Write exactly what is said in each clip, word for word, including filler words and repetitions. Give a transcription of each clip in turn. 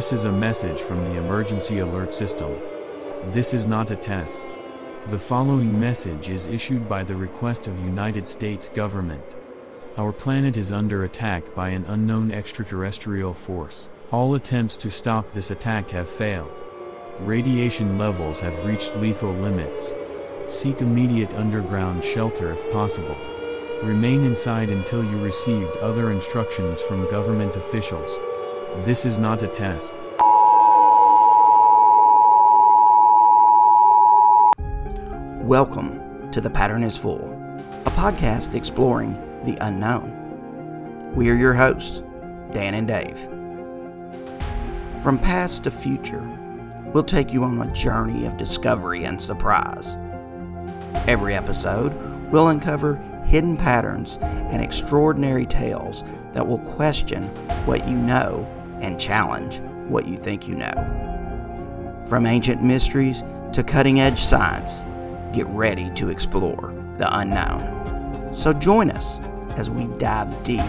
This is a message from the emergency alert system. This is not a test. The following message is issued by the request of United States government. Our planet is under attack by an unknown extraterrestrial force. All attempts to stop this attack have failed. Radiation levels have reached lethal limits. Seek immediate underground shelter if possible. Remain inside until you received other instructions from government officials. This is not a test. Welcome to The Pattern is Full, a podcast exploring the unknown. We are your hosts, Dan and Dave. From past to future, we'll take you on a journey of discovery and surprise. Every episode, we'll uncover hidden patterns and extraordinary tales that will question what you know and challenge what you think you know. From ancient mysteries to cutting-edge science, get ready to explore the unknown. So join us as we dive deep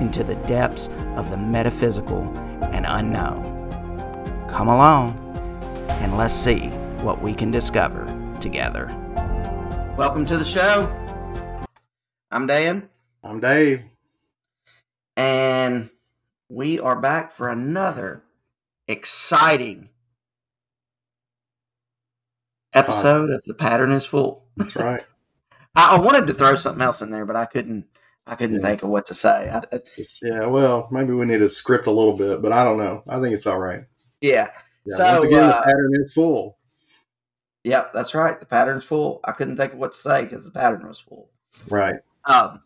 into the depths of the metaphysical and unknown. Come along and let's see what we can discover together. Welcome to the show. I'm Dan. I'm Dave. And we are back for another exciting episode uh, of The Pattern is Full. That's right. I, I wanted to throw something else in there, but I couldn't I couldn't yeah. think of what to say. I, I, yeah, well, maybe we need to script a little bit, but I don't know. I think it's all right. Yeah. yeah so, once again, uh, The Pattern is Full. Yep, that's right. The pattern's full. I couldn't think of what to say because the pattern was full. Right. Um,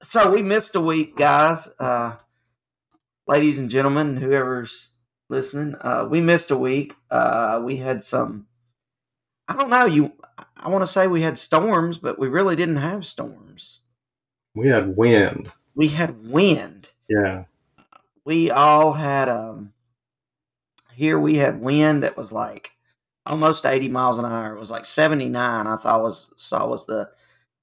so we missed a week, guys. Uh, ladies and gentlemen, whoever's listening, uh, we missed a week. Uh, we had some, I don't know, You, I want to say we had storms, but we really didn't have storms. We had wind. We had wind. Yeah. We all had, um, here we had wind that was like almost eighty miles an hour. It was like seventy-nine, I thought was saw was the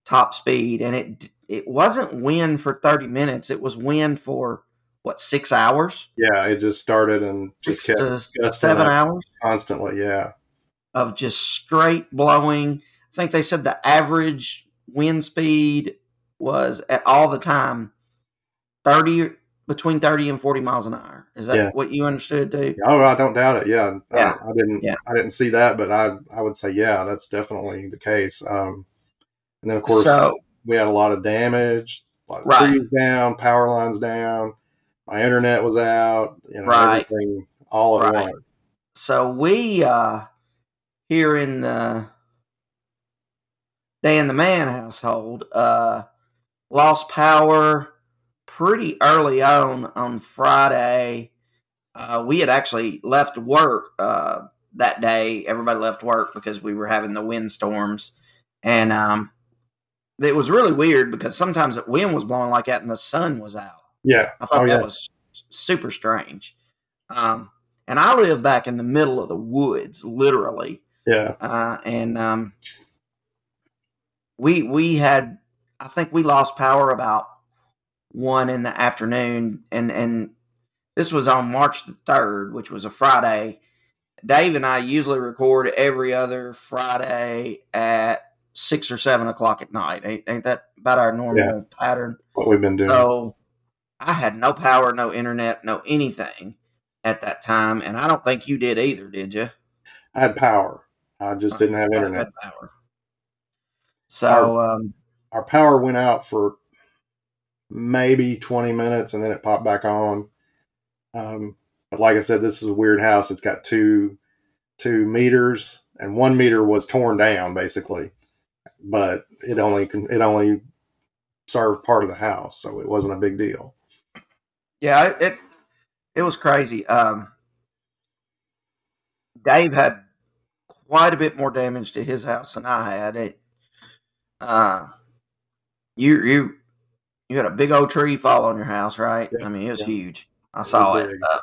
top speed, and it it wasn't wind for thirty minutes. It was wind for what, six hours? Yeah, it just started and just six kept seven hours constantly. Yeah, of just straight blowing. I think they said the average wind speed was at all the time thirty between thirty and forty miles an hour. Is that yeah. what you understood, Dave? Oh, I don't doubt it. Yeah, yeah. I, I didn't. Yeah. I didn't see that, but I I would say yeah, that's definitely the case. Um, And then, of course, so, we had a lot of damage, a lot of right. trees down, power lines down. My internet was out, you know, right. everything all at right. once. So we uh, here in the Dan the Man household uh, lost power pretty early on on Friday. Uh, we had actually left work uh, that day. Everybody left work because we were having the windstorms, and um. It was really weird because sometimes the wind was blowing like that and the sun was out. Yeah. I thought oh, that yeah. was super strange. Um, and I live back in the middle of the woods, literally. Yeah. Uh, and um, we we had, I think we lost power about one in the afternoon. And, and this was on March the third, which was a Friday. Dave and I usually record every other Friday at six or seven o'clock at night. Ain't, ain't that about our normal yeah, pattern? What we've been doing. So I had no power, no internet, no anything at that time. And I don't think you did either, did you? I had power. I just I didn't have internet. Had power. So our, um, our power went out for maybe twenty minutes and then it popped back on. Um, but like I said, this is a weird house. It's got two, two meters, and one meter was torn down basically. But it only it only served part of the house, so it wasn't a big deal. Yeah, it it, it was crazy. Um, Dave had quite a bit more damage to his house than I had. It uh, you you you had a big old tree fall on your house, right? Yeah, I mean, it was yeah. huge. I saw it, it uh,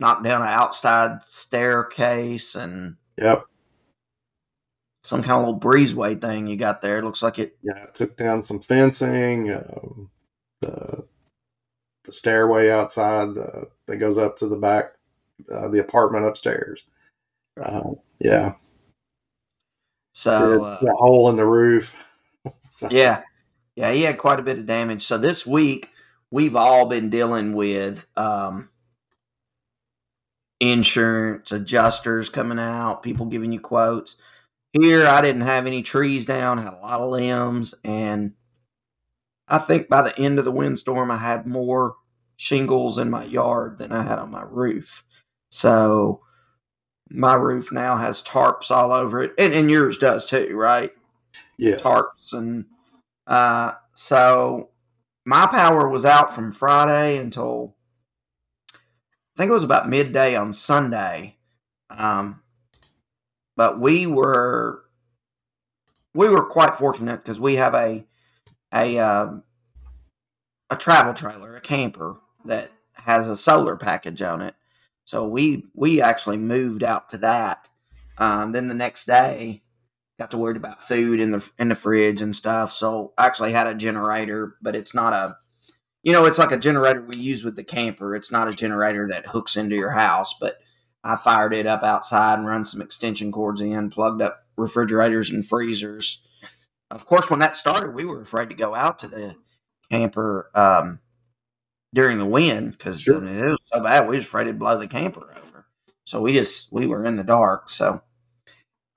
knocked down an outside staircase and yep. some kind of little breezeway thing you got there. It looks like it. Yeah, it took down some fencing, um, the the stairway outside the, the that goes up to the back, uh, the apartment upstairs. Uh, yeah. So the, uh, the hole in the roof. So. Yeah. Yeah. He had quite a bit of damage. So this week we've all been dealing with, um, insurance adjusters coming out, people giving you quotes. Here, I didn't have any trees down, had a lot of limbs, and I think by the end of the windstorm, I had more shingles in my yard than I had on my roof. So my roof now has tarps all over it, and, and yours does too, right? Yeah, tarps. And uh, so my power was out from Friday until... I think it was about midday on Sunday, um, but we were we were quite fortunate because we have a a um, a travel trailer, a camper that has a solar package on it. So we we actually moved out to that. Um, then the next day, got to worried about food in the in the fridge and stuff. So I actually had a generator, but it's not a You know, it's like a generator we use with the camper. It's not a generator that hooks into your house, but I fired it up outside and run some extension cords in, plugged up refrigerators and freezers. Of course, when that started, we were afraid to go out to the camper um, during the wind because sure. I mean, it was so bad. We were afraid it'd blow the camper over. So we just, we were in the dark. So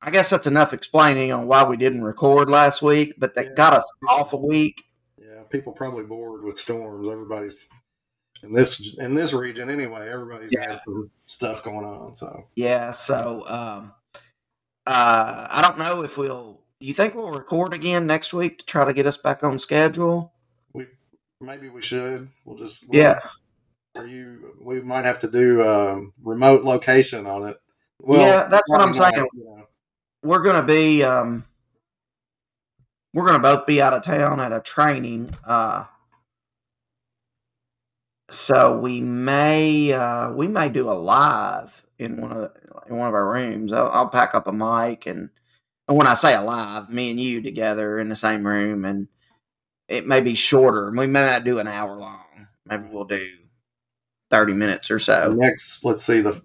I guess that's enough explaining on why we didn't record last week, but that got us off a week. People probably bored with storms. Everybody's in this in this region anyway. Everybody's yeah. got some stuff going on. So yeah. So um, uh, I don't know if we'll. You think we'll record again next week to try to get us back on schedule? We maybe we should. We'll just we'll, yeah. Are you? We might have to do um, remote location on it. Well, yeah, that's what I'm saying. Have, you know. We're gonna be. Um, We're going to both be out of town at a training. Uh, so we may uh, we may do a live in one of the, in one of our rooms. I'll, I'll pack up a mic, and, and when I say a live, me and you together in the same room, and it may be shorter. We may not do an hour long. Maybe we'll do thirty minutes or so. Next, let's see, the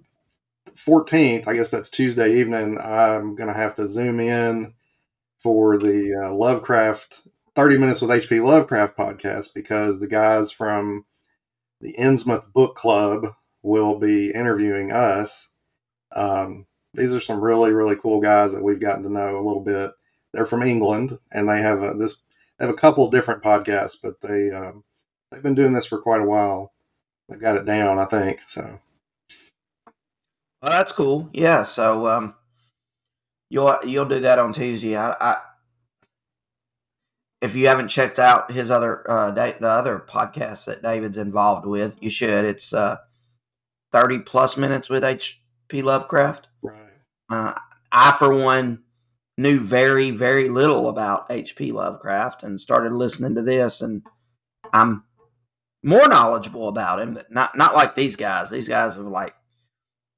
fourteenth, I guess that's Tuesday evening, I'm going to have to Zoom in for the uh, Lovecraft thirty minutes with H P Lovecraft podcast, because the guys from the Innsmouth book club will be interviewing us. Um, these are some really, really cool guys that we've gotten to know a little bit. They're from England, and they have a, this, they have a couple of different podcasts, but they, um, they've been doing this for quite a while. They've got it down, I think. So. Well, that's cool. Yeah. So, um, You'll you'll do that on Tuesday. I, I if you haven't checked out his other uh, da- the other podcast that David's involved with, you should. It's uh, thirty plus minutes with H P Lovecraft. Right. Uh, I for one knew very very little about H P Lovecraft and started listening to this, and I'm more knowledgeable about him, but not not like these guys. These guys have like.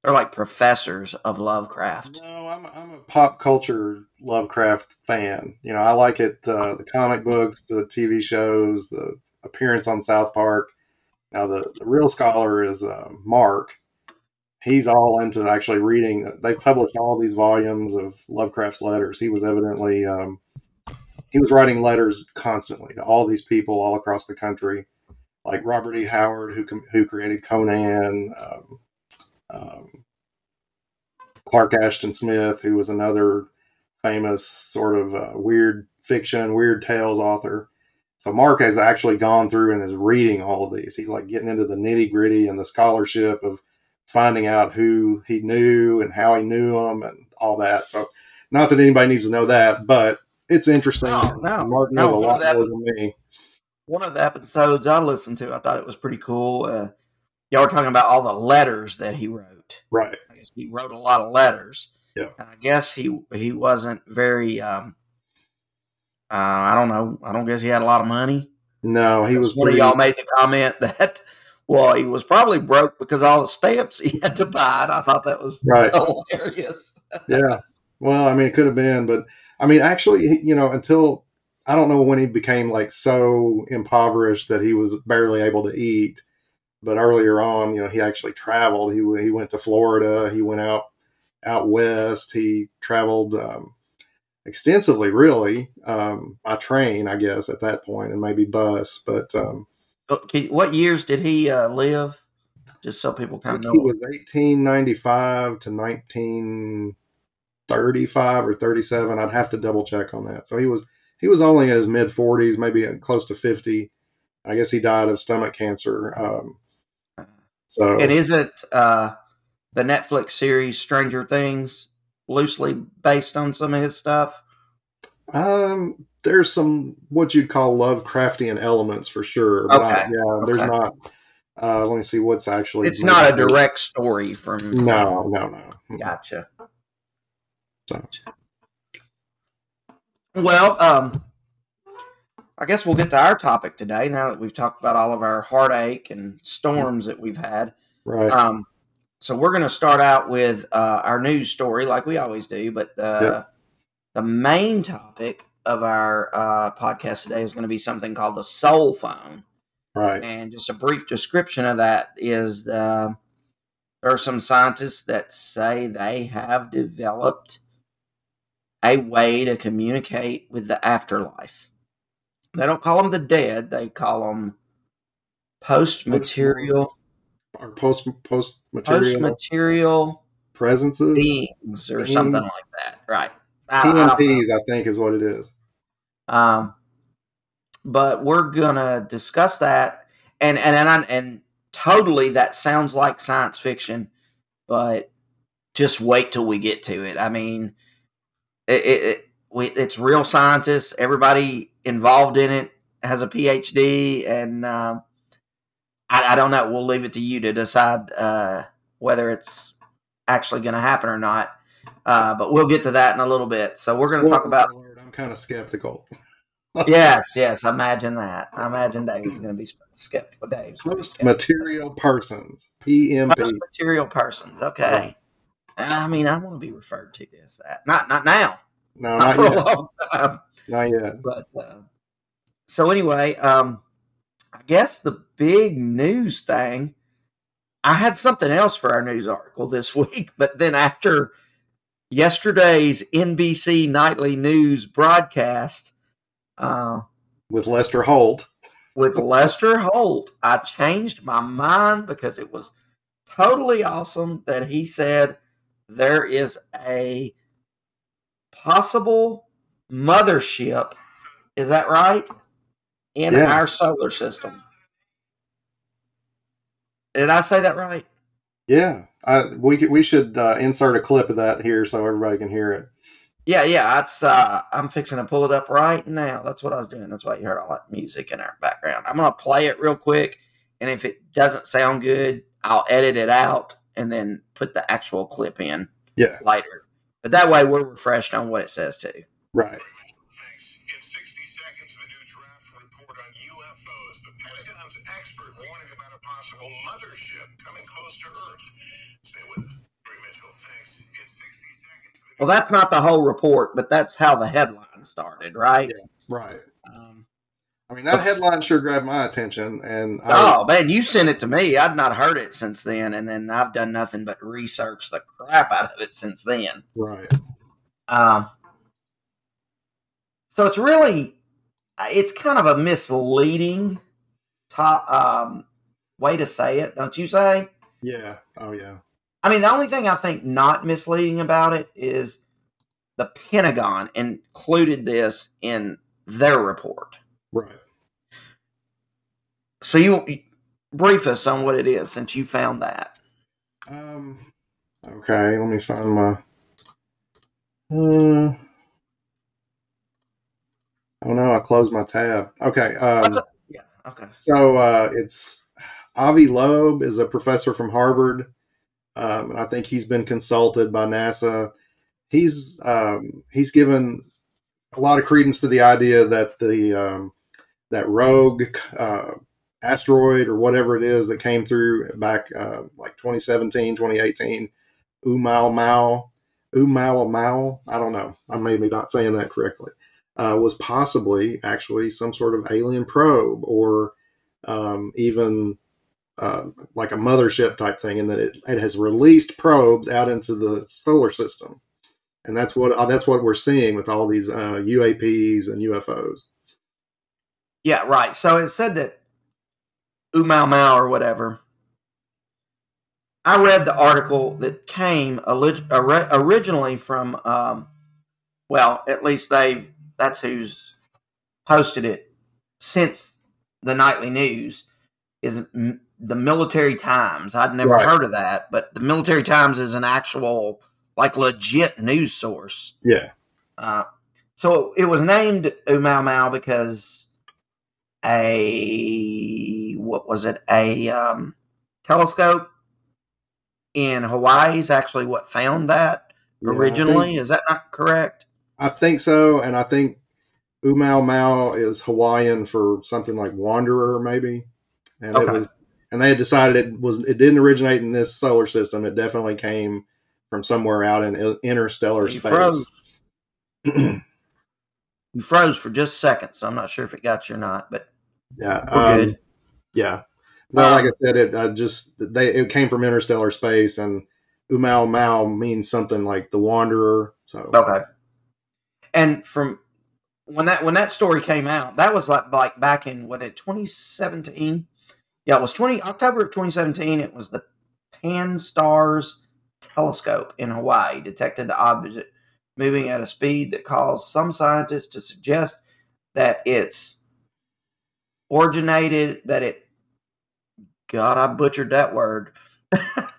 They're like professors of Lovecraft. No, I'm I'm a pop culture Lovecraft fan. You know, I like it, uh, the comic books, the T V shows, the appearance on South Park. Now, the, the real scholar is uh, Mark. He's all into actually reading. They've published all these volumes of Lovecraft's letters. He was evidently, um, he was writing letters constantly to all these people all across the country, like Robert E. Howard, who, who created Conan, um, Um, Clark Ashton Smith, who was another famous sort of uh, weird fiction, weird tales author. So Mark has actually gone through and is reading all of these. He's like getting into the nitty gritty and the scholarship of finding out who he knew and how he knew them and all that. So not that anybody needs to know that, but it's interesting. No, no, Mark knows no, a lot more than me. One of the episodes I listened to, I thought it was pretty cool. Uh, Y'all were talking about all the letters that he wrote. Right. I guess he wrote a lot of letters. Yeah. And I guess he he wasn't very, um, uh, I don't know, I don't guess he had a lot of money. No, he was. One pretty... of y'all made the comment that, well, he was probably broke because all the stamps he had to buy. And I thought that was right. hilarious. Yeah. Well, I mean, it could have been. But, I mean, actually, you know, until, I don't know when he became like so impoverished that he was barely able to eat. But earlier on, you know, he actually traveled. He he went to Florida. He went out out west. He traveled um, extensively, really, um, by train, I guess, at that point, and maybe bus. But um, okay. What years did he uh, live? Just so people kind of know. He was eighteen ninety-five to nineteen thirty-five or thirty-seven. I'd have to double check on that. So he was he was only in his mid forties, maybe close to fifty. I guess he died of stomach cancer. Um, So. And isn't uh, the Netflix series Stranger Things loosely based on some of his stuff? Um, there's some what you'd call Lovecraftian elements for sure. But okay. I, yeah, okay. There's not. Uh, let me see what's actually. It's not a direct story from. No, no, no. Gotcha. So. Well, um, I guess we'll get to our topic today now that we've talked about all of our heartache and storms that we've had. Right. Um, so we're going to start out with uh, our news story like we always do, but the, yep. the main topic of our uh, podcast today is going to be something called the Soul Phone. Right. And just a brief description of that is uh, there are some scientists that say they have developed a way to communicate with the afterlife. They don't call them the dead. They call them post-material. Or post, post-material. Post-material. Presences. Beings or beings. Something like that. Right. P M Ps, I, I, I think, is what it is. Um, But we're going to discuss that. And and and, I, and totally that sounds like science fiction, but just wait till we get to it. I mean, it, it, it we, it's real scientists. Everybody involved in it has a P H D, and uh, I, I don't know. We'll leave it to you to decide uh, whether it's actually going to happen or not. Uh, but we'll get to that in a little bit. So we're going to talk about. I'm kind of skeptical. yes, yes. Imagine that. I imagine Dave's going to be skeptical. Dave's post-material persons, P M P. Post-material persons. Okay. Right. I mean, I want to be referred to as that. Not, not now. No, not, not for yet. a long time. Not yet. But uh, so anyway, um, I guess the big news thing. I had something else for our news article this week, but then after yesterday's N B C Nightly News broadcast, uh, with Lester Holt, with Lester Holt, I changed my mind because it was totally awesome that he said there is a possible mothership, is that right? In yeah. our solar system. Did I say that right? Yeah, I, we we should uh, insert a clip of that here so everybody can hear it. Yeah, yeah, it's, uh, I'm fixing to pull it up right now. That's what I was doing. That's why you heard all that music in our background. I'm gonna play it real quick, and if it doesn't sound good, I'll edit it out and then put the actual clip in. Yeah. Later. But that way, we're refreshed on what it says, too. Right. Thanks. In sixty seconds, the new draft report on U F Os. The Pentagon's expert warning about a possible mothership coming close to Earth. Stay with us. Mitchell, thanks. In sixty seconds. Well, that's not the whole report, but that's how the headline started, right? Yeah, right. Um, I mean, that headline sure grabbed my attention. And I, oh, man, you sent it to me. I'd not heard it since then, and then I've done nothing but research the crap out of it since then. Right. Um. So it's really, it's kind of a misleading top, um, way to say it, don't you say? Yeah. Oh, yeah. I mean, the only thing I think not misleading about it is the Pentagon included this in their report. Right. So you brief us on what it is since you found that. Um. Okay, let me find my... Uh, oh, no, I closed my tab. Okay. Um, a, yeah, okay. So uh, it's... Avi Loeb is a professor from Harvard. Um, and I think he's been consulted by NASA. He's um, he's given a lot of credence to the idea that the um, that rogue uh, asteroid or whatever it is that came through back uh, like twenty seventeen, twenty eighteen, ʻOumuamua, ʻOumuamua, I don't know. I may be not saying that correctly. Uh, was possibly actually some sort of alien probe or um, even uh, like a mothership type thing, in that it, it has released probes out into the solar system. And that's what that's what we're seeing with all these uh, U A Ps and U F Os. Yeah, right. So it said that ʻOumuamua or whatever. I read the article that came originally from, um, well, at least they've, that's who's posted it since the Nightly News, is the Military Times. I'd never right. heard of that, but the Military Times is an actual, like, legit news source. Yeah. Uh, so it was named ʻOumuamua because a, what was it, a um, telescope in Hawaii is actually what found that originally. Yeah, think, is that not correct? I think so, and I think ʻOumuamua is Hawaiian for something like wanderer, maybe. And okay. it was, and they had decided it was it didn't originate in this solar system. It definitely came from somewhere out in interstellar you space. Froze. You froze for just a second, so I'm not sure if it got you or not. But yeah, we're um, good. Yeah. Well, like I said, it uh, just they it came from interstellar space, and ʻOumuamua means something like the wanderer. So okay, and from when that when that story came out, that was like like back in what it twenty seventeen. Yeah, it was twenty October of twenty seventeen. It was the Pan-STARRS telescope in Hawaii detected the object moving at a speed that caused some scientists to suggest that it's originated that it. God, I butchered that word.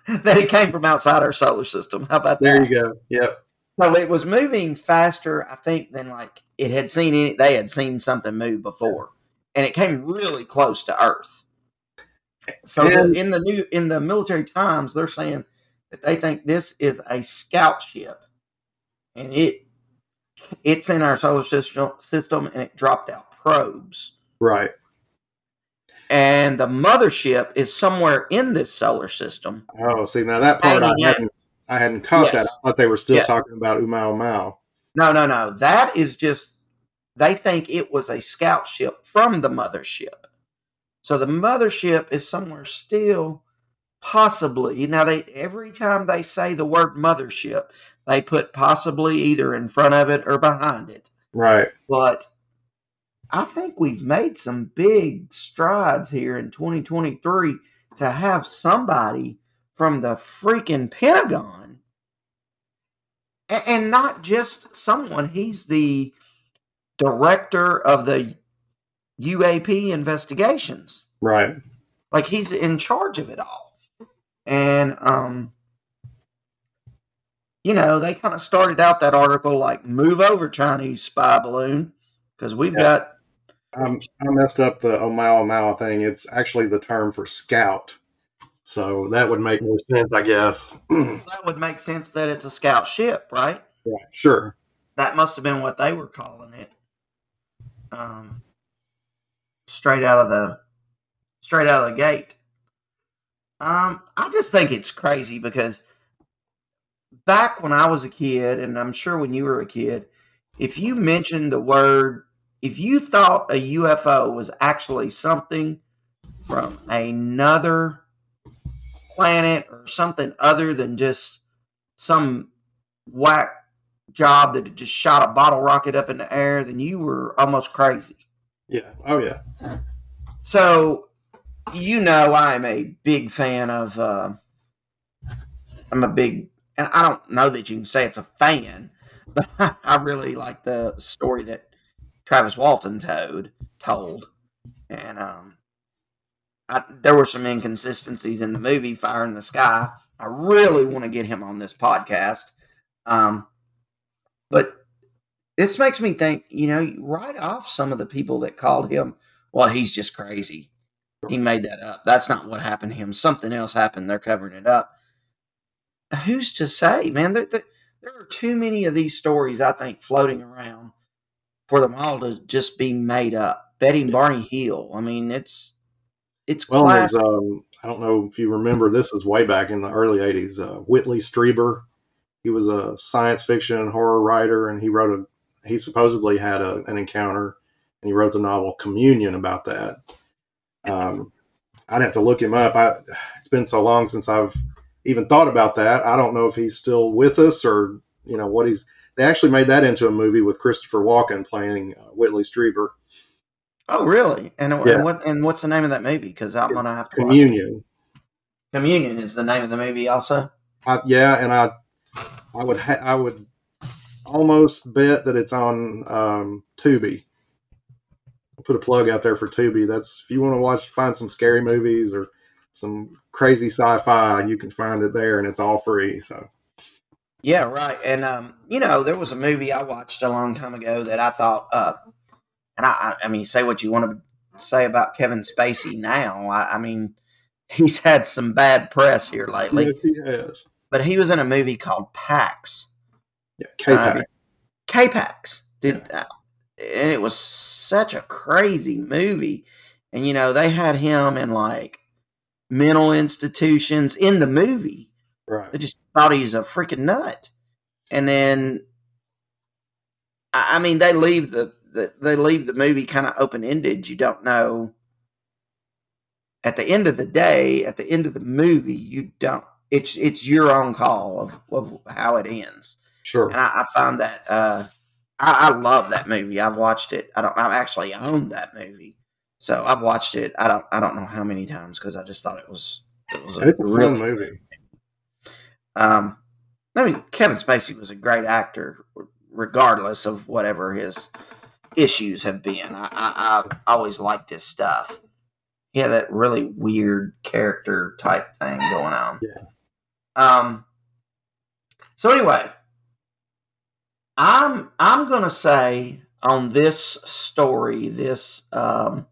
That it came from outside our solar system. How about that? There you go. Yep. So it was moving faster, I think, than like it had seen any, they had seen something move before, and it came really close to Earth. So and, in the new in the Military Times, they're saying that they think this is a scout ship, and it it's in our solar system system, and it dropped out probes. Right. And the mothership is somewhere in this solar system. Oh, see, now that part I hadn't, I hadn't caught yes. that. I thought they were still yes. talking about ʻOumuamua. No, no, no. That is just, they think it was a scout ship from the mothership. So the mothership is somewhere still, possibly. Now, they every time they say the word mothership, they put possibly either in front of it or behind it. Right. But I think we've made some big strides here in twenty twenty-three to have somebody from the freaking Pentagon, and not just someone. He's the director of the U A P investigations. Right. Like, he's in charge of it all. And, um, you know, they kind of started out that article like, move over, Chinese spy balloon, because we've yeah. got... Um, I messed up the ʻOumuamua thing. It's actually the term for scout. So that would make more sense, I guess. That would make sense that it's a scout ship, right? Yeah, sure. That must have been what they were calling it. Um, straight out of the straight out of the gate. Um, I just think it's crazy because back when I was a kid, and I'm sure when you were a kid, if you mentioned the word If you thought a U F O was actually something from another planet or something other than just some whack job that just shot a bottle rocket up in the air, then you were almost crazy. Yeah. Oh, yeah. So, you know, I'm a big fan of, uh, I'm a big, and I don't know that you can say it's a fan, but I really like the story that Travis Walton told, told, and um, I, there were some inconsistencies in the movie Fire in the Sky. I really want to get him on this podcast, um, but this makes me think. You know, you write off some of the people that called him. Well, he's just crazy. He made that up. That's not what happened to him. Something else happened. They're covering it up. Who's to say, man? There, there, there are too many of these stories, I think, floating around for them all to just be made up. Betty and Barney Hill. I mean, it's it's well, classic. Um, I don't know if you remember. This is way back in the early eighties. Uh, Whitley Strieber. He was a science fiction and horror writer, and he wrote a. He supposedly had a, an encounter, and he wrote the novel Communion about that. Um, I'd have to look him up. I, it's been so long since I've even thought about that. I don't know if he's still with us or, you know, what he's, they actually made that into a movie with Christopher Walken playing uh, Whitley Strieber. Oh, really? And, yeah. and what, and what's the name of that movie? Cause I'm going to have to Communion. Communion is the name of the movie also. I, yeah. And I, I would, ha- I would almost bet that it's on um, Tubi. I'll put a plug out there for Tubi. That's if you want to watch, find some scary movies or some crazy sci-fi, you can find it there, and it's all free. So, yeah, right. And um, you know, there was a movie I watched a long time ago that I thought, uh, and I, I mean, say what you want to say about Kevin Spacey now. I, I mean, he's had some bad press here lately. Yes, he has. But he was in a movie called PAX. Yeah, K-PAX. Uh, K-PAX. Did, yeah. uh, and it was such a crazy movie. And, you know, they had him in, like, mental institutions in the movie. Right. They just thought he was a freaking nut. And then, I, I mean, they leave the, the they leave the movie kind of open-ended. You don't know. At the end of the day, at the end of the movie, you don't. It's it's your own call of, of how it ends. Sure. And I, I find that uh, I, I love that movie. I've watched it. I don't. I actually own that movie, so I've watched it. I don't. I don't know how many times because I just thought it was. It was a, it's a really fun movie. Um, I mean, Kevin Spacey was a great actor, regardless of whatever his issues have been. I I, I always liked his stuff. He had that really weird character type thing going on. Yeah. Um. So anyway. I'm I'm gonna say on this story, this um,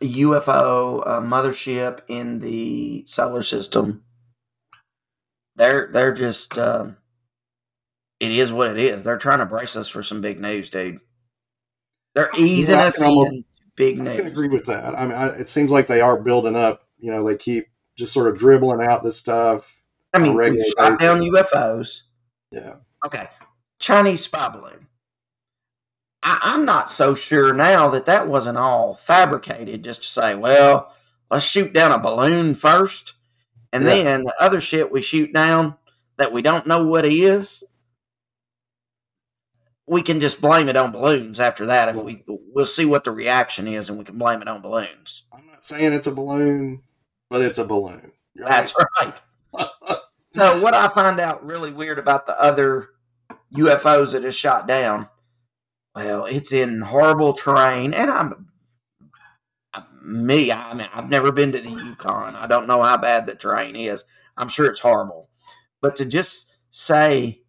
U F O uh, mothership in the solar system. They're they're just uh, it is what it is. They're trying to brace us for some big news, dude. They're easing yeah, us into big I news. I can agree with that. I mean, I, it seems like they are building up. You know, they keep just sort of dribbling out this stuff. I mean, we shot down U F Os. Yeah. Okay. Chinese spy balloon. I, I'm not so sure now that that wasn't all fabricated just to say, well, let's shoot down a balloon first. And yeah. then the other shit we shoot down that we don't know what is, we can just blame it on balloons after that. If well, we, we'll see what the reaction is and we can blame it on balloons. I'm not saying it's a balloon, but it's a balloon. You're That's right. right. So what I find out really weird about the other U F Os that is shot down, well, it's in horrible terrain, and I'm me. I mean, I've never been to the Yukon. I don't know how bad the terrain is. I'm sure it's horrible, but to just say,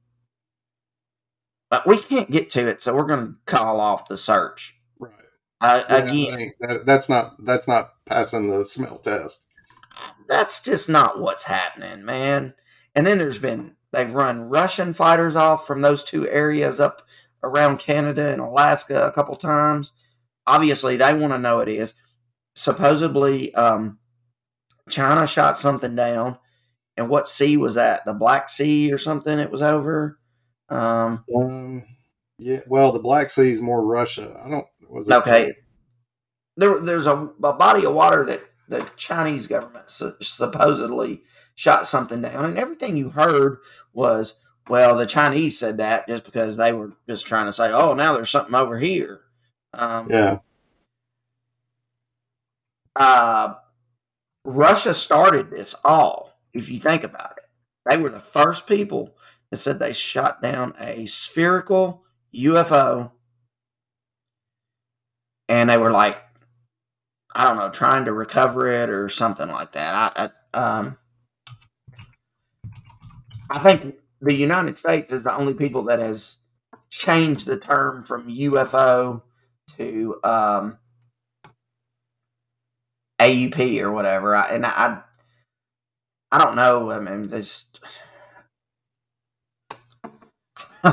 but we can't get to it, so we're going to call off the search. Right uh, yeah, again. That, that's not that's not passing the smell test. That's just not what's happening, man. And then there's been, they've run Russian fighters off from those two areas up around Canada and Alaska a couple times. Obviously, they want to know it is. Supposedly, um, China shot something down. And what sea was that? The Black Sea or something it was over? Um, um, yeah, well, the Black Sea is more Russia. I don't, was it? Okay. There, there's a, a body of water that the Chinese government su- supposedly shot something down. And everything you heard was, well, the Chinese said that just because they were just trying to say, oh, now there's something over here. Um, yeah. Uh, Russia started this all, if you think about it. They were the first people that said they shot down a spherical U F O. And they were like, I don't know, trying to recover it or something like that. I I, um, I think the United States is the only people that has changed the term from U F O to um, A U P or whatever. I, and I, I don't know. I mean, there's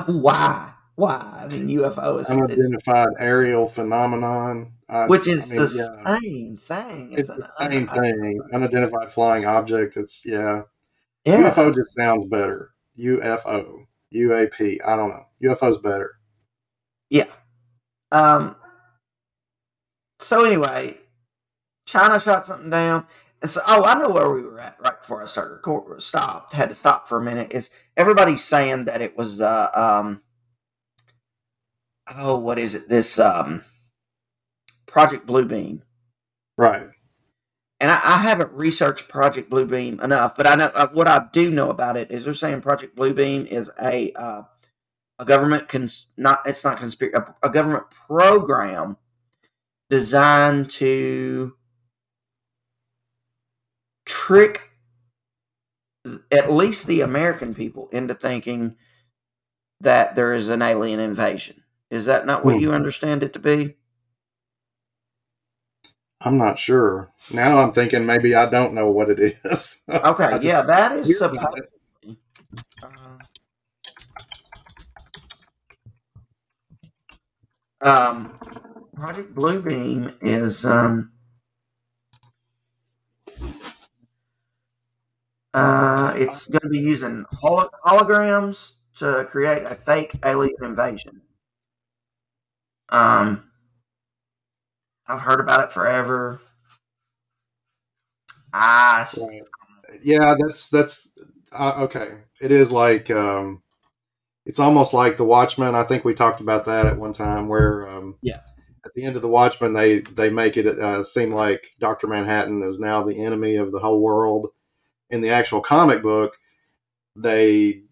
why, why? I mean, U F O is unidentified aerial phenomenon. Uh, Which is I mean, the yeah. same thing. It's the same thing. Unidentified flying object. It's, yeah. yeah. U F O just sounds better. U F O. U A P. I don't know. U F O's better. Yeah. Um. So anyway, China shot something down. And so, oh, I know where we were at right before I started recording. Stopped, had to stop for a minute. Is everybody's saying that it was, uh, um, oh, what is it? This um, Project Blue Beam, right? And I, I haven't researched Project Blue Beam enough, but I know uh, what I do know about it is they're saying Project Blue Beam is a uh, a government cons- not it's not conspiracy a, a government program designed to trick at least the American people into thinking that there is an alien invasion. Is that not what hmm. you understand it to be? I'm not sure. Now I'm thinking maybe I don't know what it is. Okay, just, yeah, that is supposed to uh, Um Project Blue Beam is um uh it's going to be using hol- holograms to create a fake alien invasion. Um I've heard about it forever. Ah, right. Yeah, that's that's uh, okay. It is like um, it's almost like The Watchmen. I think we talked about that at one time, where um, yeah, at the end of The Watchmen, they they make it uh, seem like Doctor Manhattan is now the enemy of the whole world. In the actual comic book, they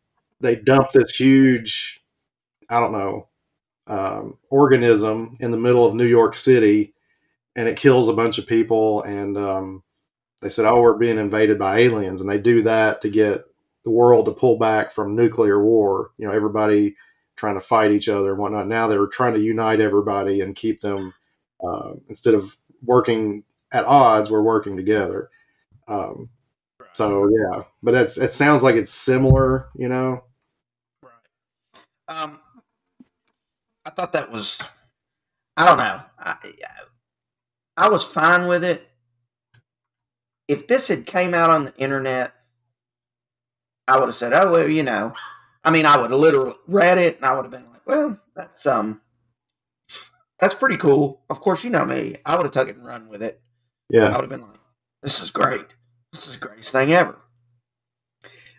they dump this huge, I don't know, um, organism in the middle of New York City. And it kills a bunch of people, and um, they said, oh, we're being invaded by aliens. And they do that to get the world to pull back from nuclear war. You know, everybody trying to fight each other and whatnot. Now they're trying to unite everybody and keep them, uh, instead of working at odds, we're working together. Um, right. So, yeah. But that's, it sounds like it's similar, you know? Right. Um, I thought that was... I don't know. I... I I was fine with it. If this had came out on the internet, I would have said, oh, well, you know, I mean, I would have literally read it and I would have been like, well, that's, um, that's pretty cool. Of course, you know me, I would have took it and run with it. Yeah. I would have been like, this is great. This is the greatest thing ever.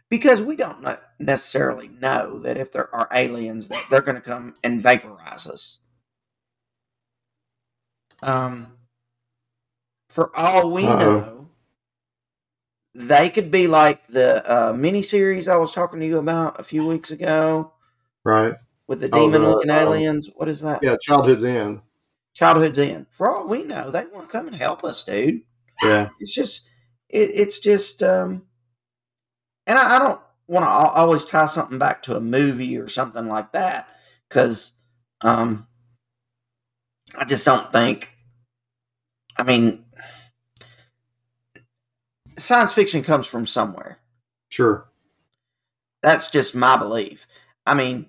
Because we don't necessarily know that if there are aliens that they're going to come and vaporize us. Um, For all we Uh-oh. know, they could be like the uh, miniseries I was talking to you about a few weeks ago. Right. With the demon-looking oh, uh, aliens. What is that? Yeah, Childhood's End. Childhood's End. For all we know, they want to come and help us, dude. Yeah. It's just, it, it's just, um, and I, I don't want to always tie something back to a movie or something like that, because um, I just don't think, I mean... Science fiction comes from somewhere. Sure. That's just my belief. I mean,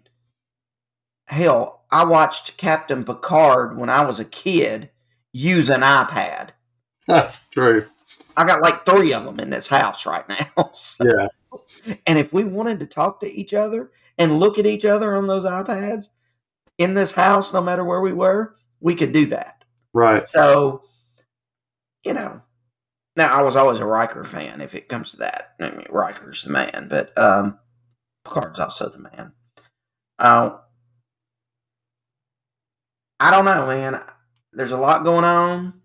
hell, I watched Captain Picard when I was a kid use an iPad. That's true. I got like three of them in this house right now. So. Yeah. And if we wanted to talk to each other and look at each other on those iPads in this house, no matter where we were, we could do that. Right. So, you know. Now, I was always a Riker fan, if it comes to that. I mean, Riker's the man, but um, Picard's also the man. Uh, I don't know, man. There's a lot going on.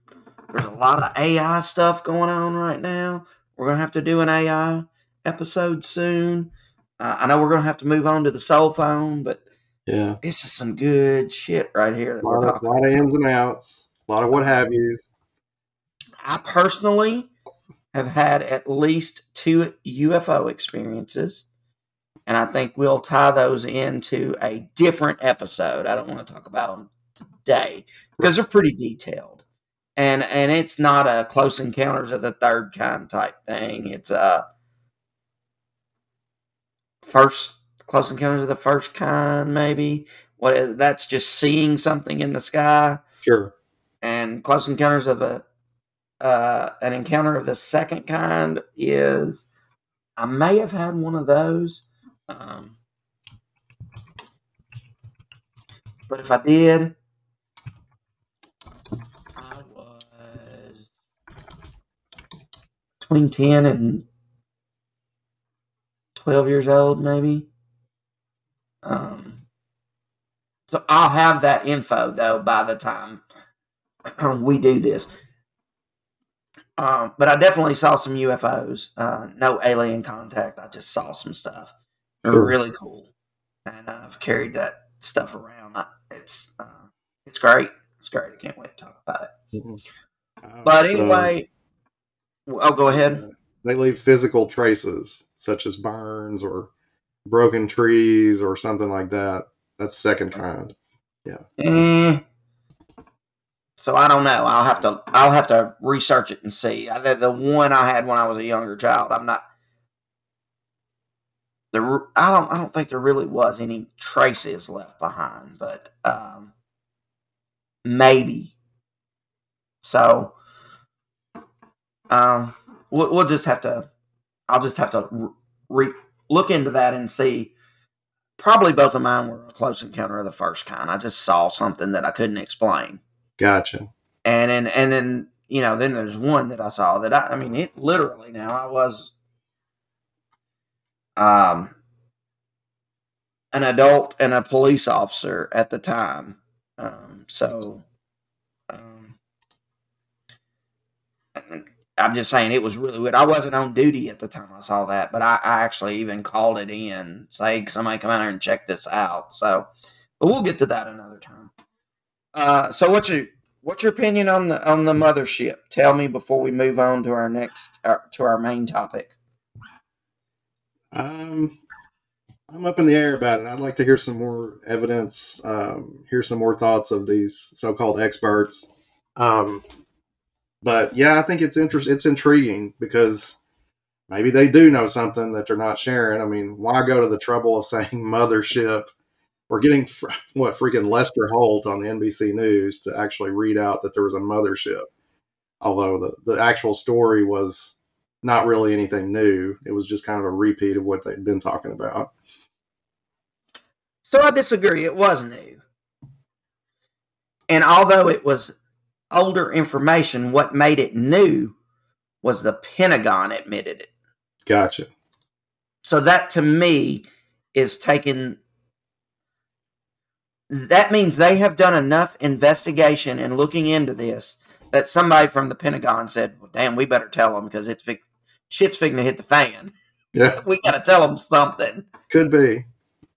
There's a lot of A I stuff going on right now. We're going to have to do an A I episode soon. Uh, I know we're going to have to move on to the soul phone, but yeah, this is some good shit right here. That a lot, we're talking of, lot of ins and outs, a lot of what have you. I personally have had at least two U F O experiences, and I think we'll tie those into a different episode. I don't want to talk about them today because they're pretty detailed, and and it's not a close encounters of the third kind type thing. It's a first close encounters of the first kind, maybe. What that's just seeing something in the sky. Sure. And close encounters of a Uh, an encounter of the second kind is, I may have had one of those, um, but if I did, I was between ten and twelve years old, maybe. Um, so I'll have that info, though, by the time we do this. Um, but I definitely saw some U F Os. Uh, no alien contact. I just saw some stuff. They were really cool. And I've carried that stuff around. I, it's uh, it's great. It's great. I can't wait to talk about it. Uh, but anyway, so, I'll go ahead. They leave physical traces, such as burns or broken trees or something like that. That's second kind. Yeah. Mm. So I don't know. I'll have to. I'll have to research it and see. I, the, the one I had when I was a younger child. I'm not. The I don't. I don't think there really was any traces left behind, but um, maybe. So, um, we'll, we'll just have to. I'll just have to re- look into that and see. Probably both of mine were a close encounter of the first kind. I just saw something that I couldn't explain. Gotcha. And then, and then, you know, then there's one that I saw that I, I mean, it literally now I was, um, an adult and a police officer at the time. Um, so, um, I'm just saying it was really weird. I wasn't on duty at the time I saw that, but I, I actually even called it in, say, somebody come out here and check this out. So, but we'll get to that another time. Uh, so what's your what's your opinion on the on the mothership? Tell me before we move on to our next uh, to our main topic. Um, I'm up in the air about it. I'd like to hear some more evidence. Um, hear some more thoughts of these so-called experts. Um, but yeah, I think it's inter- It's intriguing because maybe they do know something that they're not sharing. I mean, why go to the trouble of saying mothership? We're getting, what, freaking Lester Holt on the N B C News to actually read out that there was a mothership, although the, the actual story was not really anything new. It was just kind of a repeat of what they'd been talking about. So I disagree. It was new. And although it was older information, what made it new was the Pentagon admitted it. Gotcha. So that, to me, is taking... That means they have done enough investigation and looking into this that somebody from the Pentagon said, well, damn, we better tell them because it's fig- shit's fig- to hit the fan. Yeah. We got to tell them something. Could be.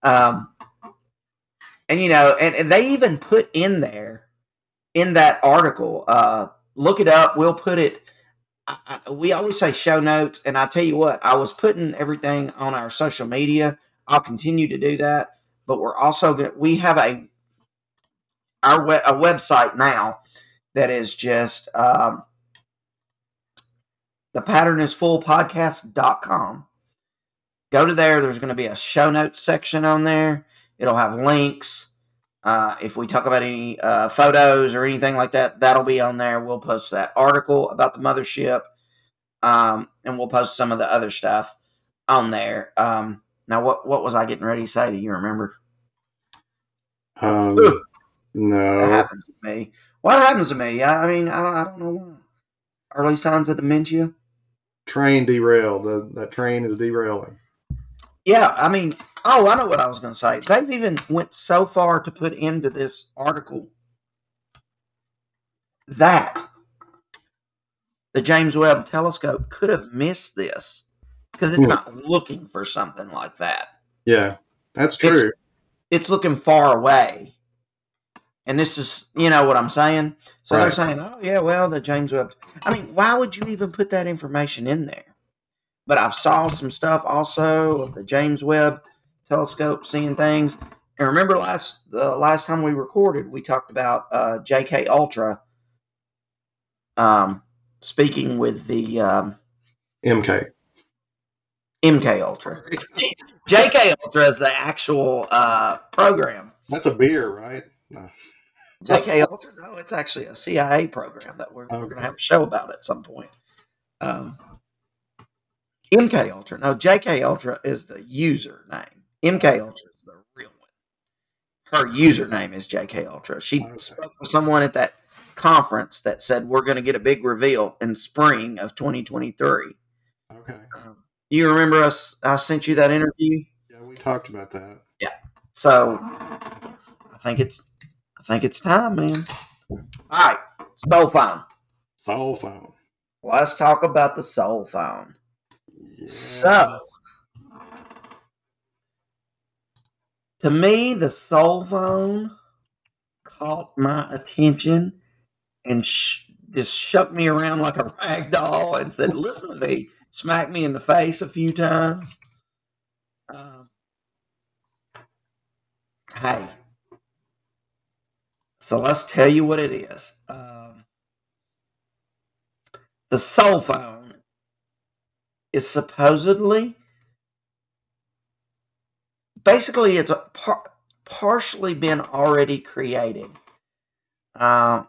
Um, and, you know, and, and they even put in there, in that article, uh, look it up. We'll put it. I, I, we always say show notes. And I tell you what, I was putting everything on our social media. I'll continue to do that. But we're also going to, we have a, our we, a website now that is just um, the pattern is full podcast dot com. Go to there. There's going to be a show notes section on there. It'll have links. Uh, if we talk about any uh, photos or anything like that, that'll be on there. We'll post that article about the mothership. Um, and we'll post some of the other stuff on there. Um, now, what, what was I getting ready to say? Do you remember? Um, no. That happens to me. What happens to me? I, I mean, I don't, I don't know why. Early signs of dementia. Train derailed. The, the train is derailing. Yeah, I mean, oh, I know what I was going to say. They've even went so far to put into this article that the James Webb telescope could have missed this. Because it's not looking for something like that. Yeah, that's true. It's, it's looking far away. And this is, you know what I'm saying? So right. They're saying, oh, yeah, well, the James Webb. I mean, why would you even put that information in there? But I've saw some stuff also of the James Webb telescope seeing things. And remember last the uh, last time we recorded, we talked about uh, J K Ultra um, speaking with the... Um, M K. M K Ultra. J K Ultra is the actual uh, program. That's a beer, right? No. J K Ultra? No, it's actually a C I A program that we're, okay. we're going to have a show about at some point. Um, M K Ultra. No, J K Ultra is the username. M K Ultra is the real one. Her username is J K Ultra. She okay. spoke with someone at that conference that said we're going to get a big reveal in spring of twenty twenty-three. Okay. Um, you remember us? I sent you that interview. Yeah, we talked about that. Yeah. So I think it's I think it's time, man. All right, SoulPhone. SoulPhone. Let's talk about the SoulPhone. Yeah. So, to me, the SoulPhone caught my attention and sh- just shook me around like a rag doll and said, listen to me, smacked me in the face a few times. Um, hey, so let's tell you what it is. Um, the SoulPhone is supposedly, basically, it's a par- partially been already created. Uh,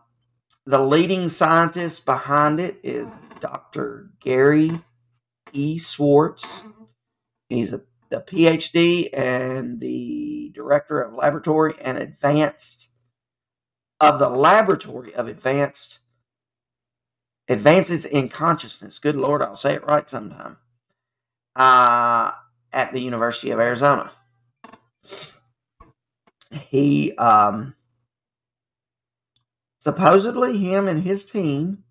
the leading scientist behind it is Doctor Gary E. Schwartz. He's a, a P H D and the director of laboratory and advanced of the laboratory of advanced advances in consciousness. Good Lord, I'll say it right sometime. Uh, at the University of Arizona. He, um, supposedly him and his team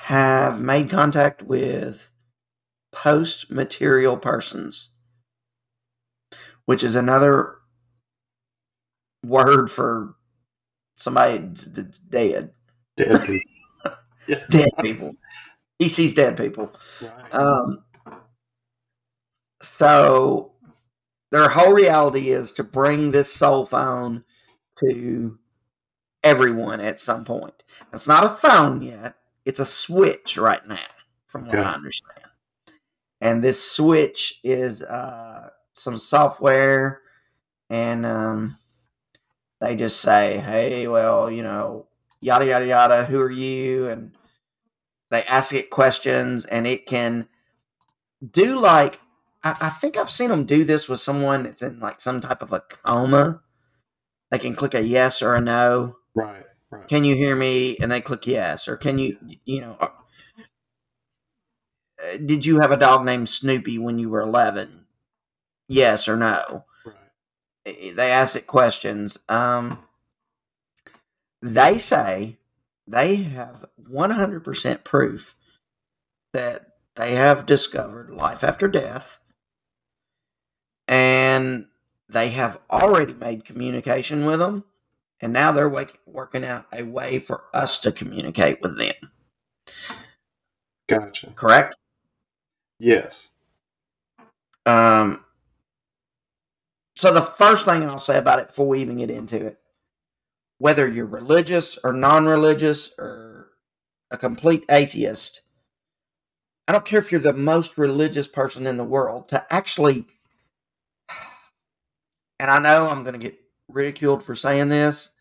have made contact with post-material persons, which is another word for somebody d- d- dead. Dead people. Dead people. He sees dead people. Right. Um, so... Their whole reality is to bring this SoulPhone to everyone at some point. It's not a phone yet. It's a switch right now, from what okay. I understand. And this switch is uh, some software, and um, they just say, hey, well, you know, yada, yada, yada, who are you? And they ask it questions, and it can do like, I think I've seen them do this with someone that's in like some type of a coma. They can click a yes or a no. Right. Right. Can you hear me? And they click yes. Or can you, you know, uh, did you have a dog named Snoopy when you were eleven? Yes or no. Right. They ask it questions. Um, they say they have one hundred percent proof that they have discovered life after death. And they have already made communication with them, and now they're wake, working out a way for us to communicate with them. Gotcha. Correct? Yes. Um. So the first thing I'll say about it before we even get into it, whether you're religious or non-religious or a complete atheist, I don't care if you're the most religious person in the world, to actually... And I know I'm going to get ridiculed for saying this,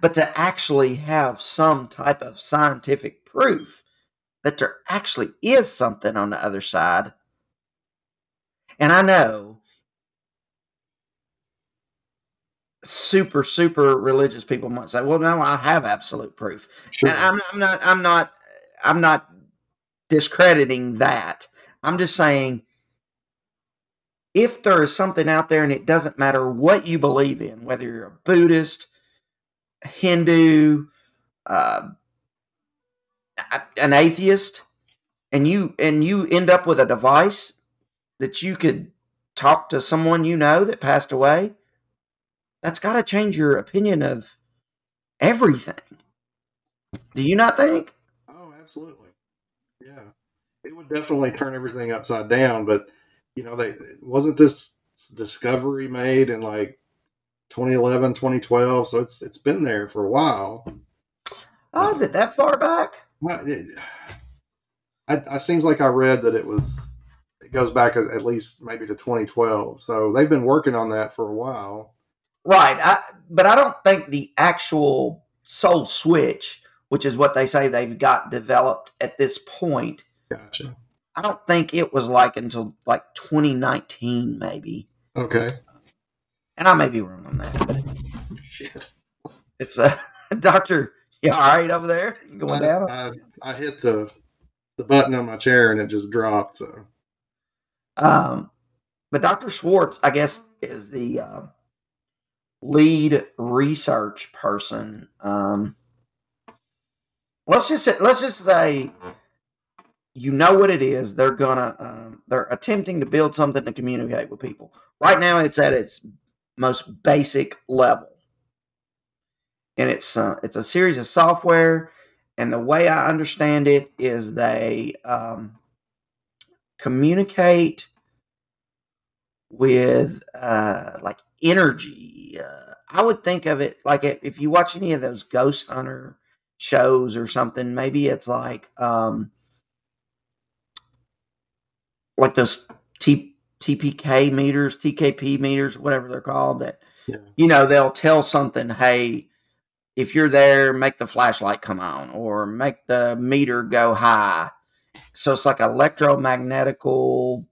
but to actually have some type of scientific proof that there actually is something on the other side. And I know super, super religious people might say, well, no, I have absolute proof. Sure. And I'm, I'm not, I'm not, I'm not discrediting that. I'm just saying, if there is something out there, and it doesn't matter what you believe in, whether you're a Buddhist, Hindu, uh, an atheist, and you and you end up with a device that you could talk to someone you know that passed away, that's got to change your opinion of everything. Do you not think? Oh, absolutely. Yeah. It would definitely turn everything upside down, but you know, they wasn't this discovery made in like twenty eleven, twenty twelve. So it's it's been there for a while. Oh, is it that far back? Well, it, I, I seems like I read that it was. It goes back at least maybe to twenty twelve. So they've been working on that for a while, right? I, but I don't think the actual soul switch, which is what they say they've got developed at this point. Gotcha. I don't think it was like until like twenty nineteen, maybe. Okay. And I may be wrong on that. But... Shit. It's uh, Doctor, you all right over there? You going I, down? I, I hit the the button on my chair and it just dropped. So, um, but Doctor Schwartz, I guess, is the uh, lead research person. Um, let's just say, let's just say, you know what it is. They're gonna um, they're attempting to build something to communicate with people. Right now, it's at its most basic level. And it's uh, it's a series of software, and the way I understand it is they um, communicate with uh, like energy. Uh, I would think of it like if you watch any of those ghost hunter shows or something. Maybe it's like um, like those T- TPK meters, T K P meters, whatever they're called. That yeah. you know they'll tell something. Hey. If you're there, make the flashlight come on or make the meter go high. So it's like electromagnetical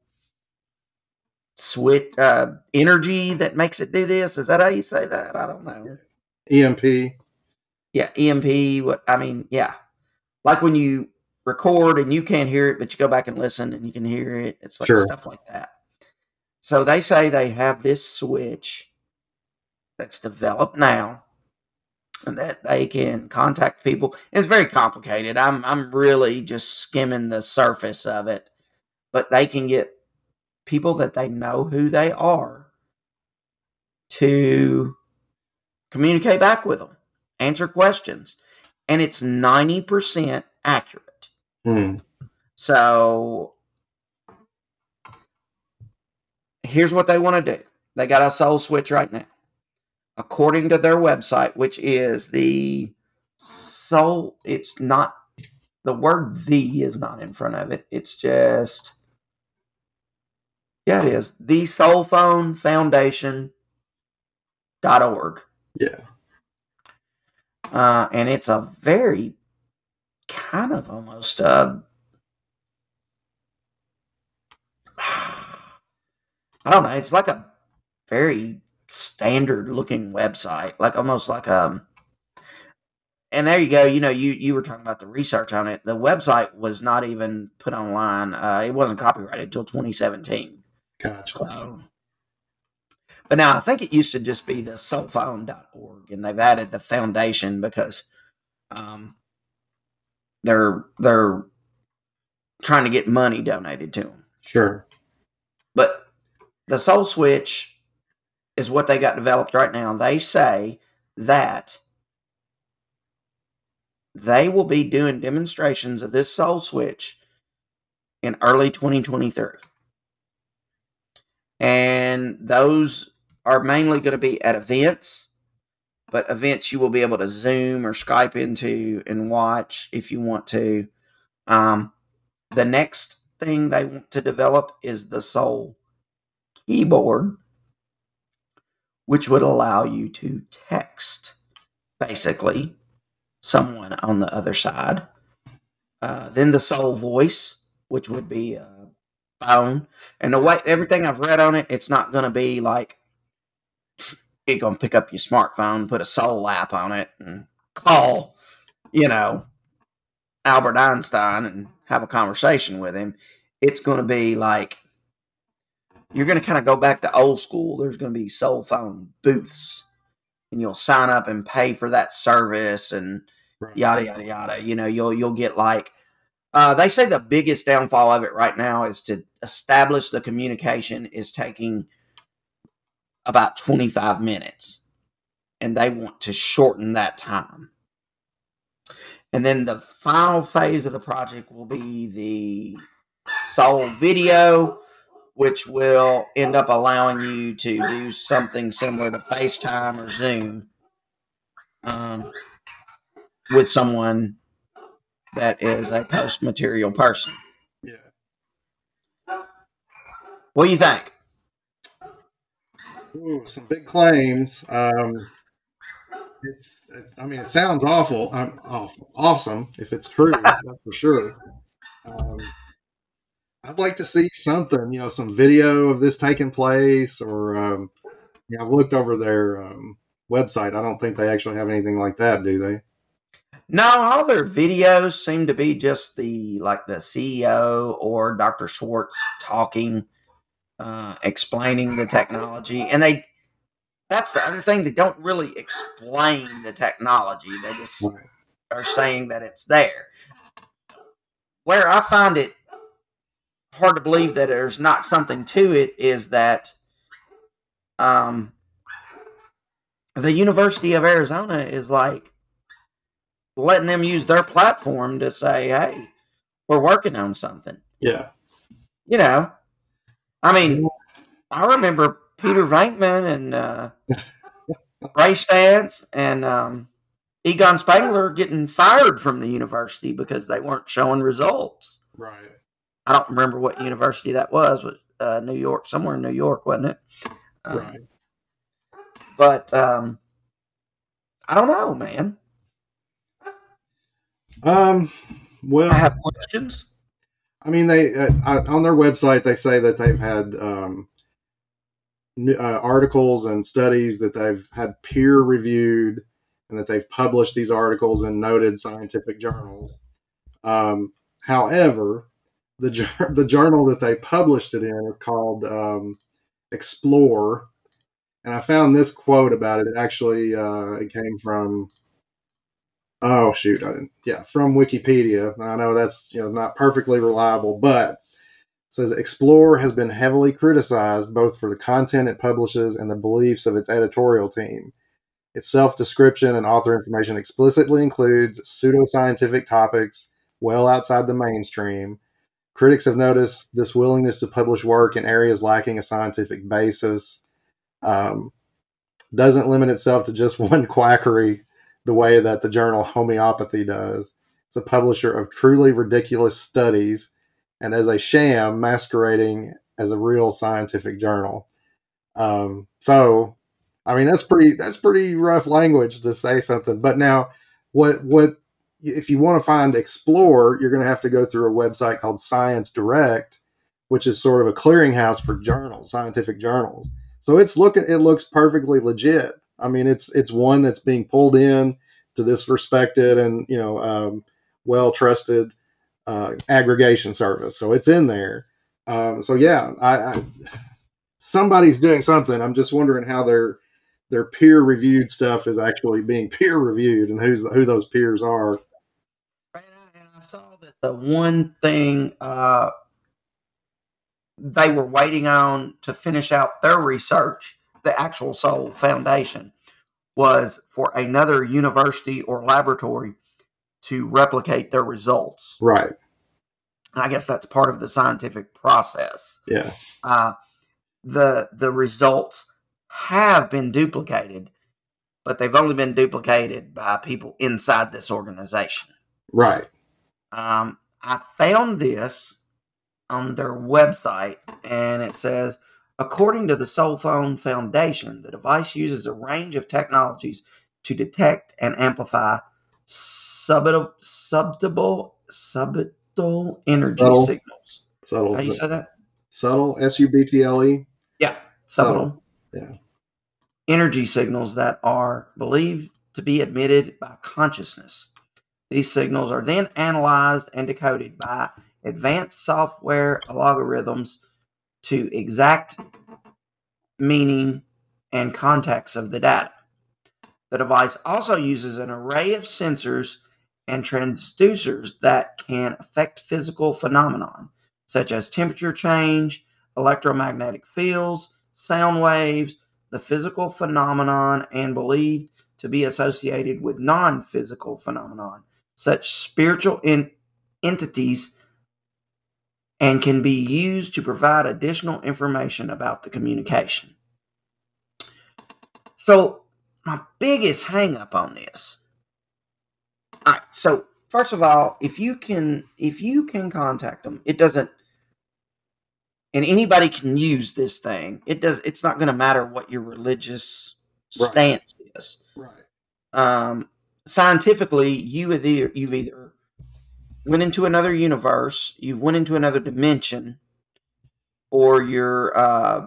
switch uh, energy that makes it do this. Is that how you say that? I don't know. E M P. Yeah, E M P. What I mean, yeah. Like when you record and you can't hear it, but you go back and listen and you can hear it. It's like sure. stuff like that. So they say they have this switch that's developed now. That they can contact people. It's very complicated. I'm I'm really just skimming the surface of it. But they can get people that they know who they are to communicate back with them, answer questions. And it's ninety percent accurate. Hmm. So here's what they want to do. They got a soul switch right now. According to their website, which is the soul, it's not, the word the is not in front of it. It's just, yeah, it is. The SoulPhone Foundation dot org. Yeah. Uh, and it's a very kind of almost a, I don't know, it's like a very standard looking website, like almost like um and there you go. You know, you you were talking about the research on it. The website was not even put online. Uh it wasn't copyrighted until twenty seventeen. Gotcha. So, but now I think it used to just be the soulphone dot org, and they've added the foundation because um they're they're trying to get money donated to them. Sure. But the soul switch is what they got developed right now. They say that they will be doing demonstrations of this soul switch in early twenty twenty-three. And those are mainly going to be at events, but events you will be able to Zoom or Skype into and watch if you want to. Um, the next thing they want to develop is the soul keyboard, which would allow you to text, basically, someone on the other side. Uh, then the soul voice, which would be a phone. And the way everything I've read on it, it's not going to be like, it's going to pick up your smartphone, put a soul app on it, and call, you know, Albert Einstein and have a conversation with him. It's going to be like, you're going to kind of go back to old school. There's going to be soul phone booths, and you'll sign up and pay for that service and yada, yada, yada. You know, you'll, you'll get like, uh, they say the biggest downfall of it right now is to establish the communication is taking about twenty-five minutes, and they want to shorten that time. And then the final phase of the project will be the soul video, which will end up allowing you to do something similar to FaceTime or Zoom um, with someone that is a post-material person. Yeah. What do you think? Ooh, some big claims. Um, it's, it's. I mean, it sounds awful. I'm awful, awesome if it's true, that's for sure. Um, I'd like to see something, you know, some video of this taking place, or um, you know, I've looked over their um, website. I don't think they actually have anything like that, do they? No, all their videos seem to be just the like the C E O or Doctor Schwartz talking, uh, explaining the technology. And they that's the other thing. They don't really explain the technology. They just are saying that it's there. Where I find it hard to believe that there's not something to it is that um, the University of Arizona is like letting them use their platform to say, hey, we're working on something. Yeah. You know, I mean, I remember Peter Venkman and uh, Ray Stantz and um, Egon Spengler getting fired from the university because they weren't showing results. Right. I don't remember what university that was. was uh, New York, somewhere in New York, wasn't it? Um, right. But um, I don't know, man. Um, well, I have questions. I mean, they uh, on their website they say that they've had um, uh, articles and studies that they've had peer reviewed, and that they've published these articles in noted scientific journals. Um, however, the the journal that they published it in is called um, Explore, and I found this quote about it. It actually uh, it came from. Oh shoot! I didn't, yeah, from Wikipedia. I know that's you know not perfectly reliable, but it says Explore has been heavily criticized both for the content it publishes and the beliefs of its editorial team. Its self-description and author information explicitly includes pseudoscientific topics well outside the mainstream. Critics have noticed this willingness to publish work in areas lacking a scientific basis. Um, doesn't limit itself to just one quackery. The way that the journal Homeopathy does. It's a publisher of truly ridiculous studies and as a sham masquerading as a real scientific journal. Um, so, I mean, that's pretty, that's pretty rough language to say something, but now what, what, if you want to find Explore, you're going to have to go through a website called Science Direct, which is sort of a clearinghouse for journals, scientific journals. So it's looking, it looks perfectly legit. I mean, it's it's one that's being pulled in to this respected and, you know, um, well-trusted uh, aggregation service. So it's in there. Um, so, yeah, I, I, somebody's doing something. I'm just wondering how their their peer-reviewed stuff is actually being peer-reviewed and who's who those peers are. And I saw that the one thing uh, they were waiting on to finish out their research, the actual Soul Foundation, was for another university or laboratory to replicate their results. Right. And I guess that's part of the scientific process. Yeah. Uh, the the results have been duplicated, but they've only been duplicated by people inside this organization. Right. Um, I found this on their website, and it says, according to the SoulPhone Foundation, the device uses a range of technologies to detect and amplify subtle, subtle, subtle energy subtle, signals. Subtle. How do you say that? Subtle, S U B T L E. Yeah, subtle. subtle. Yeah. Energy signals that are believed to be emitted by consciousness. These signals are then analyzed and decoded by advanced software algorithms to exact meaning and context of the data. The device also uses an array of sensors and transducers that can affect physical phenomenon, such as temperature change, electromagnetic fields, sound waves, the physical phenomenon, and believed to be associated with non-physical phenomenon, such spiritual en- entities and can be used to provide additional information about the communication. So, my biggest hang-up on this. All right, so, first of all, if you can, if you can contact them, it doesn't, and anybody can use this thing. It does. It's not going to matter what your religious right. stance is. Right. Um, scientifically, you either, you've either went into another universe, you've went into another dimension, or you're uh,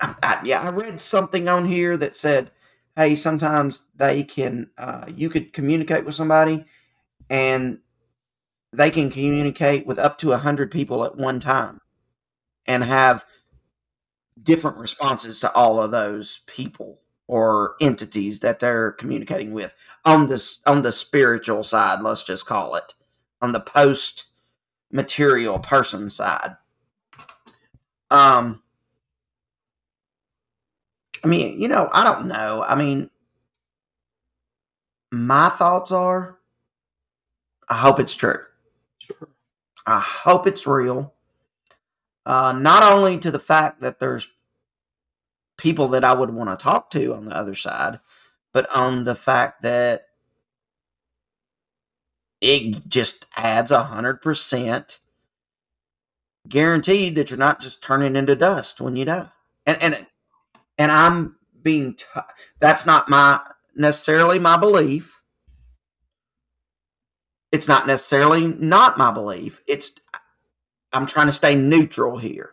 I, I, yeah, I read something on here that said, hey, sometimes they can, uh, you could communicate with somebody and they can communicate with up to one hundred people at one time and have different responses to all of those people or entities that they're communicating with on this, on the spiritual side, let's just call it, on the post material person side. Um, I mean, you know, I don't know. I mean, my thoughts are, I hope it's true. Sure. I hope it's real. Uh, not only to the fact that there's people that I would want to talk to on the other side, but on the fact that it just adds one hundred percent guaranteed that you're not just turning into dust when you die. And, and, and I'm being, t- that's not my, necessarily my belief. It's not necessarily not my belief. It's, I'm trying to stay neutral here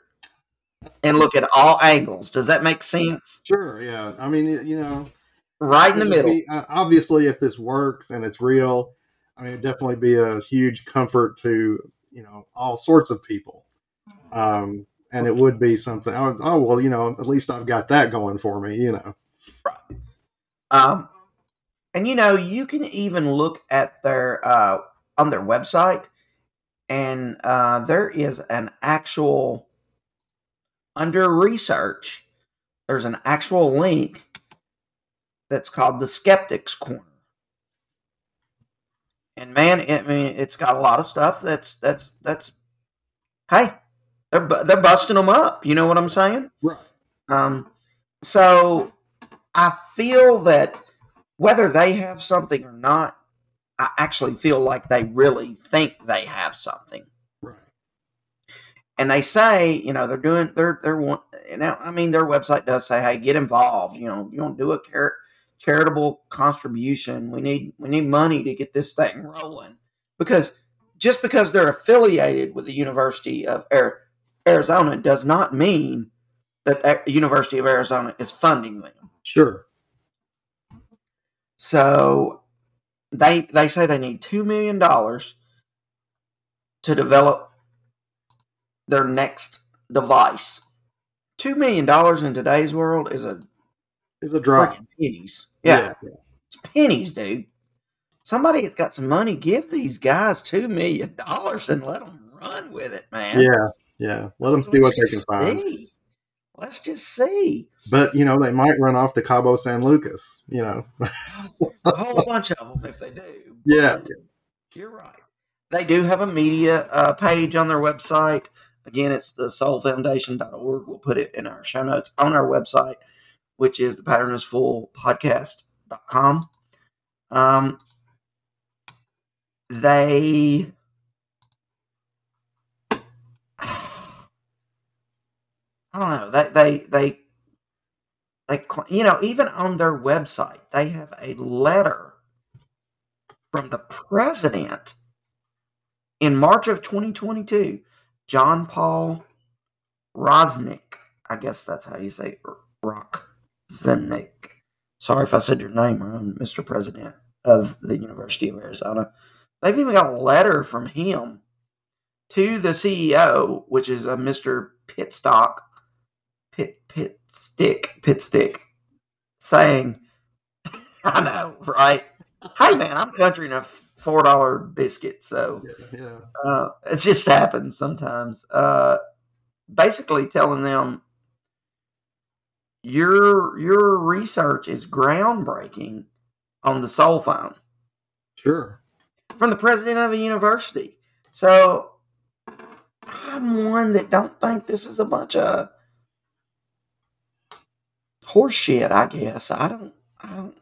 and look at all angles. Does that make sense? Sure. Yeah. I mean, you know, right in the middle, be, uh, obviously if this works and it's real, I mean, it'd definitely be a huge comfort to, you know, all sorts of people. Um, and it would be something, oh, oh, well, you know, at least I've got that going for me, you know. Right. Um, and, you know, you can even look at their, uh, on their website, and uh, there is an actual, under research, there's an actual link that's called the Skeptics Corner. And man, it, I mean, it's got a lot of stuff that's, that's, that's, hey, they're, they're busting them up. You know what I'm saying? Right. Um, so I feel that whether they have something or not, I actually feel like they really think they have something. Right. And they say, you know, they're doing, they're, they're one, you know, I mean, their website does say, hey, get involved. You know, you don't do a character. Charitable contribution. We need we need money to get this thing rolling, because just because they're affiliated with the University of Arizona does not mean that the University of Arizona is funding them. Sure. So they they say they need two million dollars to develop their next device. Two million dollars in today's world is a Is a drop. Pennies. Yeah. yeah. It's pennies, dude. Somebody that's got some money, give these guys two million dollars and let them run with it, man. Yeah. Yeah. Let them see Let's what they can see. find. Let's just see. But, you know, they might run off to Cabo San Lucas, you know. A whole bunch of them if they do. Yeah. You're right. They do have a media uh, page on their website. Again, it's the soul foundation dot org. We'll put it in our show notes on our website, which is the pattern is full podcast dot com. Um, they, I don't know, they, they, they, they, you know, even on their website, they have a letter from the president in March of twenty twenty-two, John Paul Rosnick. I guess that's how you say it, Rock. Zenick. Sorry if I said your name wrong, Mister President of the University of Arizona. They've even got a letter from him to the C E O, which is a Mister Pitstock, Pit Pitstick, Pitstick, saying, I know, right? Hey, man, I'm countrying a four dollar biscuit, so yeah, yeah. Uh, it just happens sometimes. Uh, basically telling them, Your your research is groundbreaking on the soul phone. Sure. From the president of a university. So I'm one that don't think this is a bunch of horse shit, I guess. I don't I don't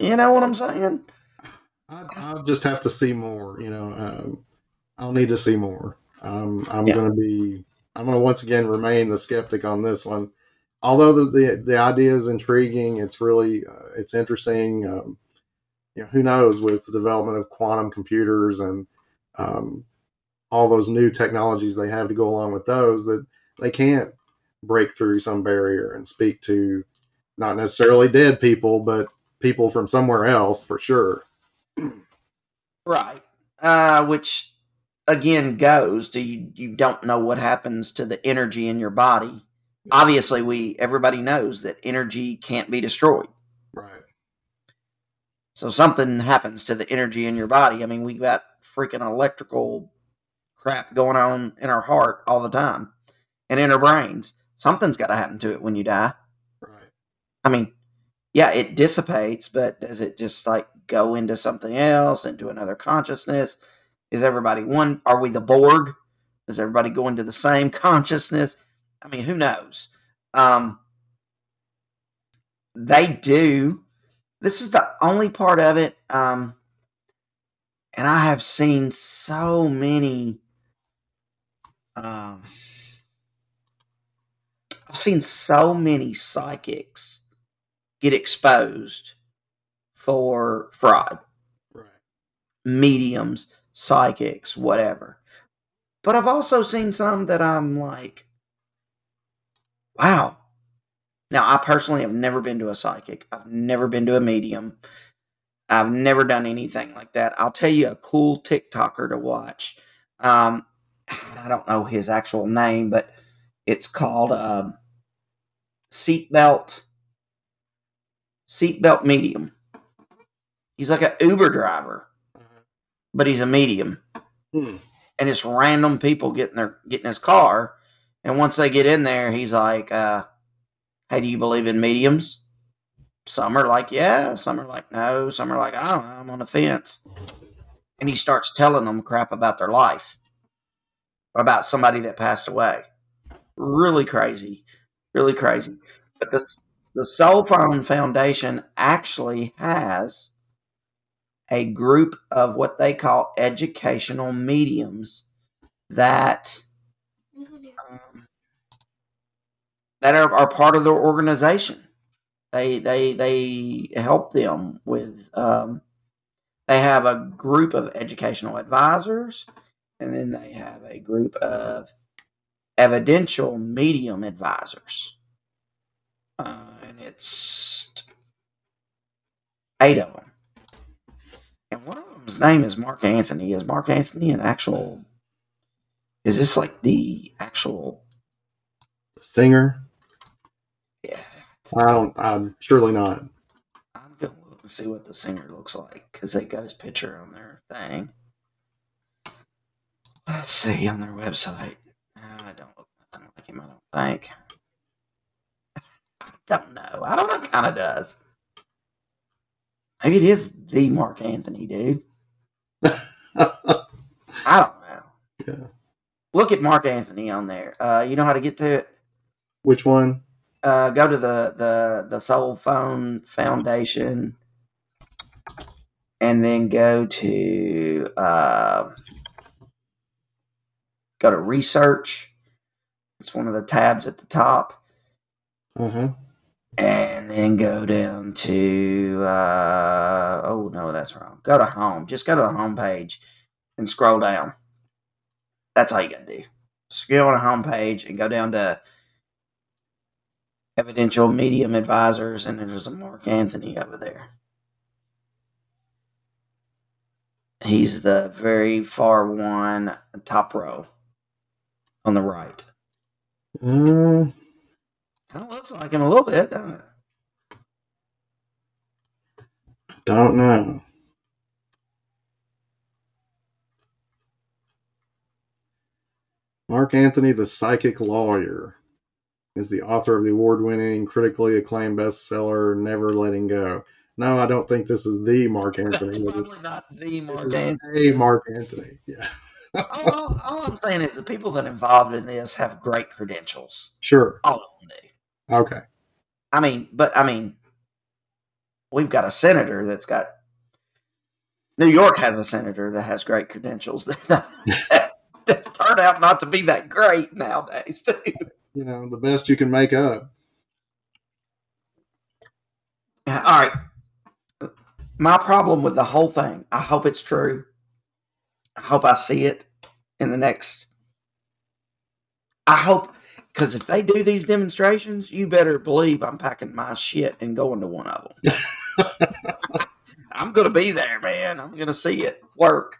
you know what I'm saying? I, I'll just have to see more, you know. Um, I'll need to see more. Um, I'm yeah. gonna be I'm gonna once again remain the skeptic on this one. Although the, the the idea is intriguing, it's really uh, it's interesting. Um, you know, who knows with the development of quantum computers and um, all those new technologies they have to go along with those, that they can't break through some barrier and speak to not necessarily dead people, but people from somewhere else for sure. Right. Uh, which again goes to you, you don't know what happens to the energy in your body. Obviously, we everybody knows that energy can't be destroyed. Right. So something happens to the energy in your body. I mean, we got freaking electrical crap going on in our heart all the time and in our brains. Something's got to happen to it when you die. Right. I mean, yeah, it dissipates, but does it just like go into something else, into another consciousness? Is everybody one? Are we the Borg? Does everybody go into the same consciousness? I mean, who knows? Um, they do. This is the only part of it. Um, and I have seen so many. Um, I've seen so many psychics get exposed for fraud. Right. Mediums, psychics, whatever. But I've also seen some that I'm like, wow. Now, I personally have never been to a psychic. I've never been to a medium. I've never done anything like that. I'll tell you a cool TikToker to watch. Um, I don't know his actual name, but it's called uh, Seatbelt Seatbelt Medium. He's like an Uber driver, but he's a medium. Hmm. And it's random people getting their getting his car. And once they get in there, he's like, uh, hey, do you believe in mediums? Some are like, yeah. Some are like, no. Some are like, I don't know. I'm on the fence. And he starts telling them crap about their life, about somebody that passed away. Really crazy. Really crazy. But this, the SoulPhone Foundation actually has a group of what they call educational mediums that... Um, that are, are part of their organization. They they they help them with. Um, they have a group of educational advisors, and then they have a group of evidential medium advisors, uh, and it's eight of them. And one of them's name is Mark Anthony. Is Mark Anthony an actual? Is this like the actual singer? Yeah. I don't, I'm surely not. I'm going to look and see what the singer looks like because they got his picture on their thing. Let's see on their website. No, I don't look nothing like him, I don't think. I don't know. I don't know. Kind of does. Maybe it is the Mark Anthony, dude. I don't know. Yeah. Look at Mark Anthony on there. Uh, you know how to get to it? Which one? Uh, go to the, the, the SoulPhone Foundation and then go to uh, go to research. It's one of the tabs at the top. Mm-hmm. And then go down to uh, oh, no, that's wrong. Go to home. Just go to the home page and scroll down. That's all you got to do. So go on a homepage and go down to Evidential Medium Advisors, and there's a Mark Anthony over there. He's the very far one, top row on the right. Mm. Kind of looks like him a little bit, doesn't it? Don't know. Mark Anthony, the Psychic Lawyer, is the author of the award-winning, critically acclaimed bestseller, Never Letting Go. No, I don't think this is the Mark Anthony. It's probably not the Mark it's Anthony. The Mark Anthony, yeah. all, all I'm saying is the people that are involved in this have great credentials. Sure. All of them do. Okay. I mean, but, I mean, we've got a senator that's got... New York has a senator that has great credentials that... that turned out not to be that great nowadays, too. You know, the best you can make up. All right. My problem with the whole thing, I hope it's true. I hope I see it in the next... I hope Because if they do these demonstrations, you better believe I'm packing my shit and going to one of them. I'm going to be there, man. I'm going to see it work.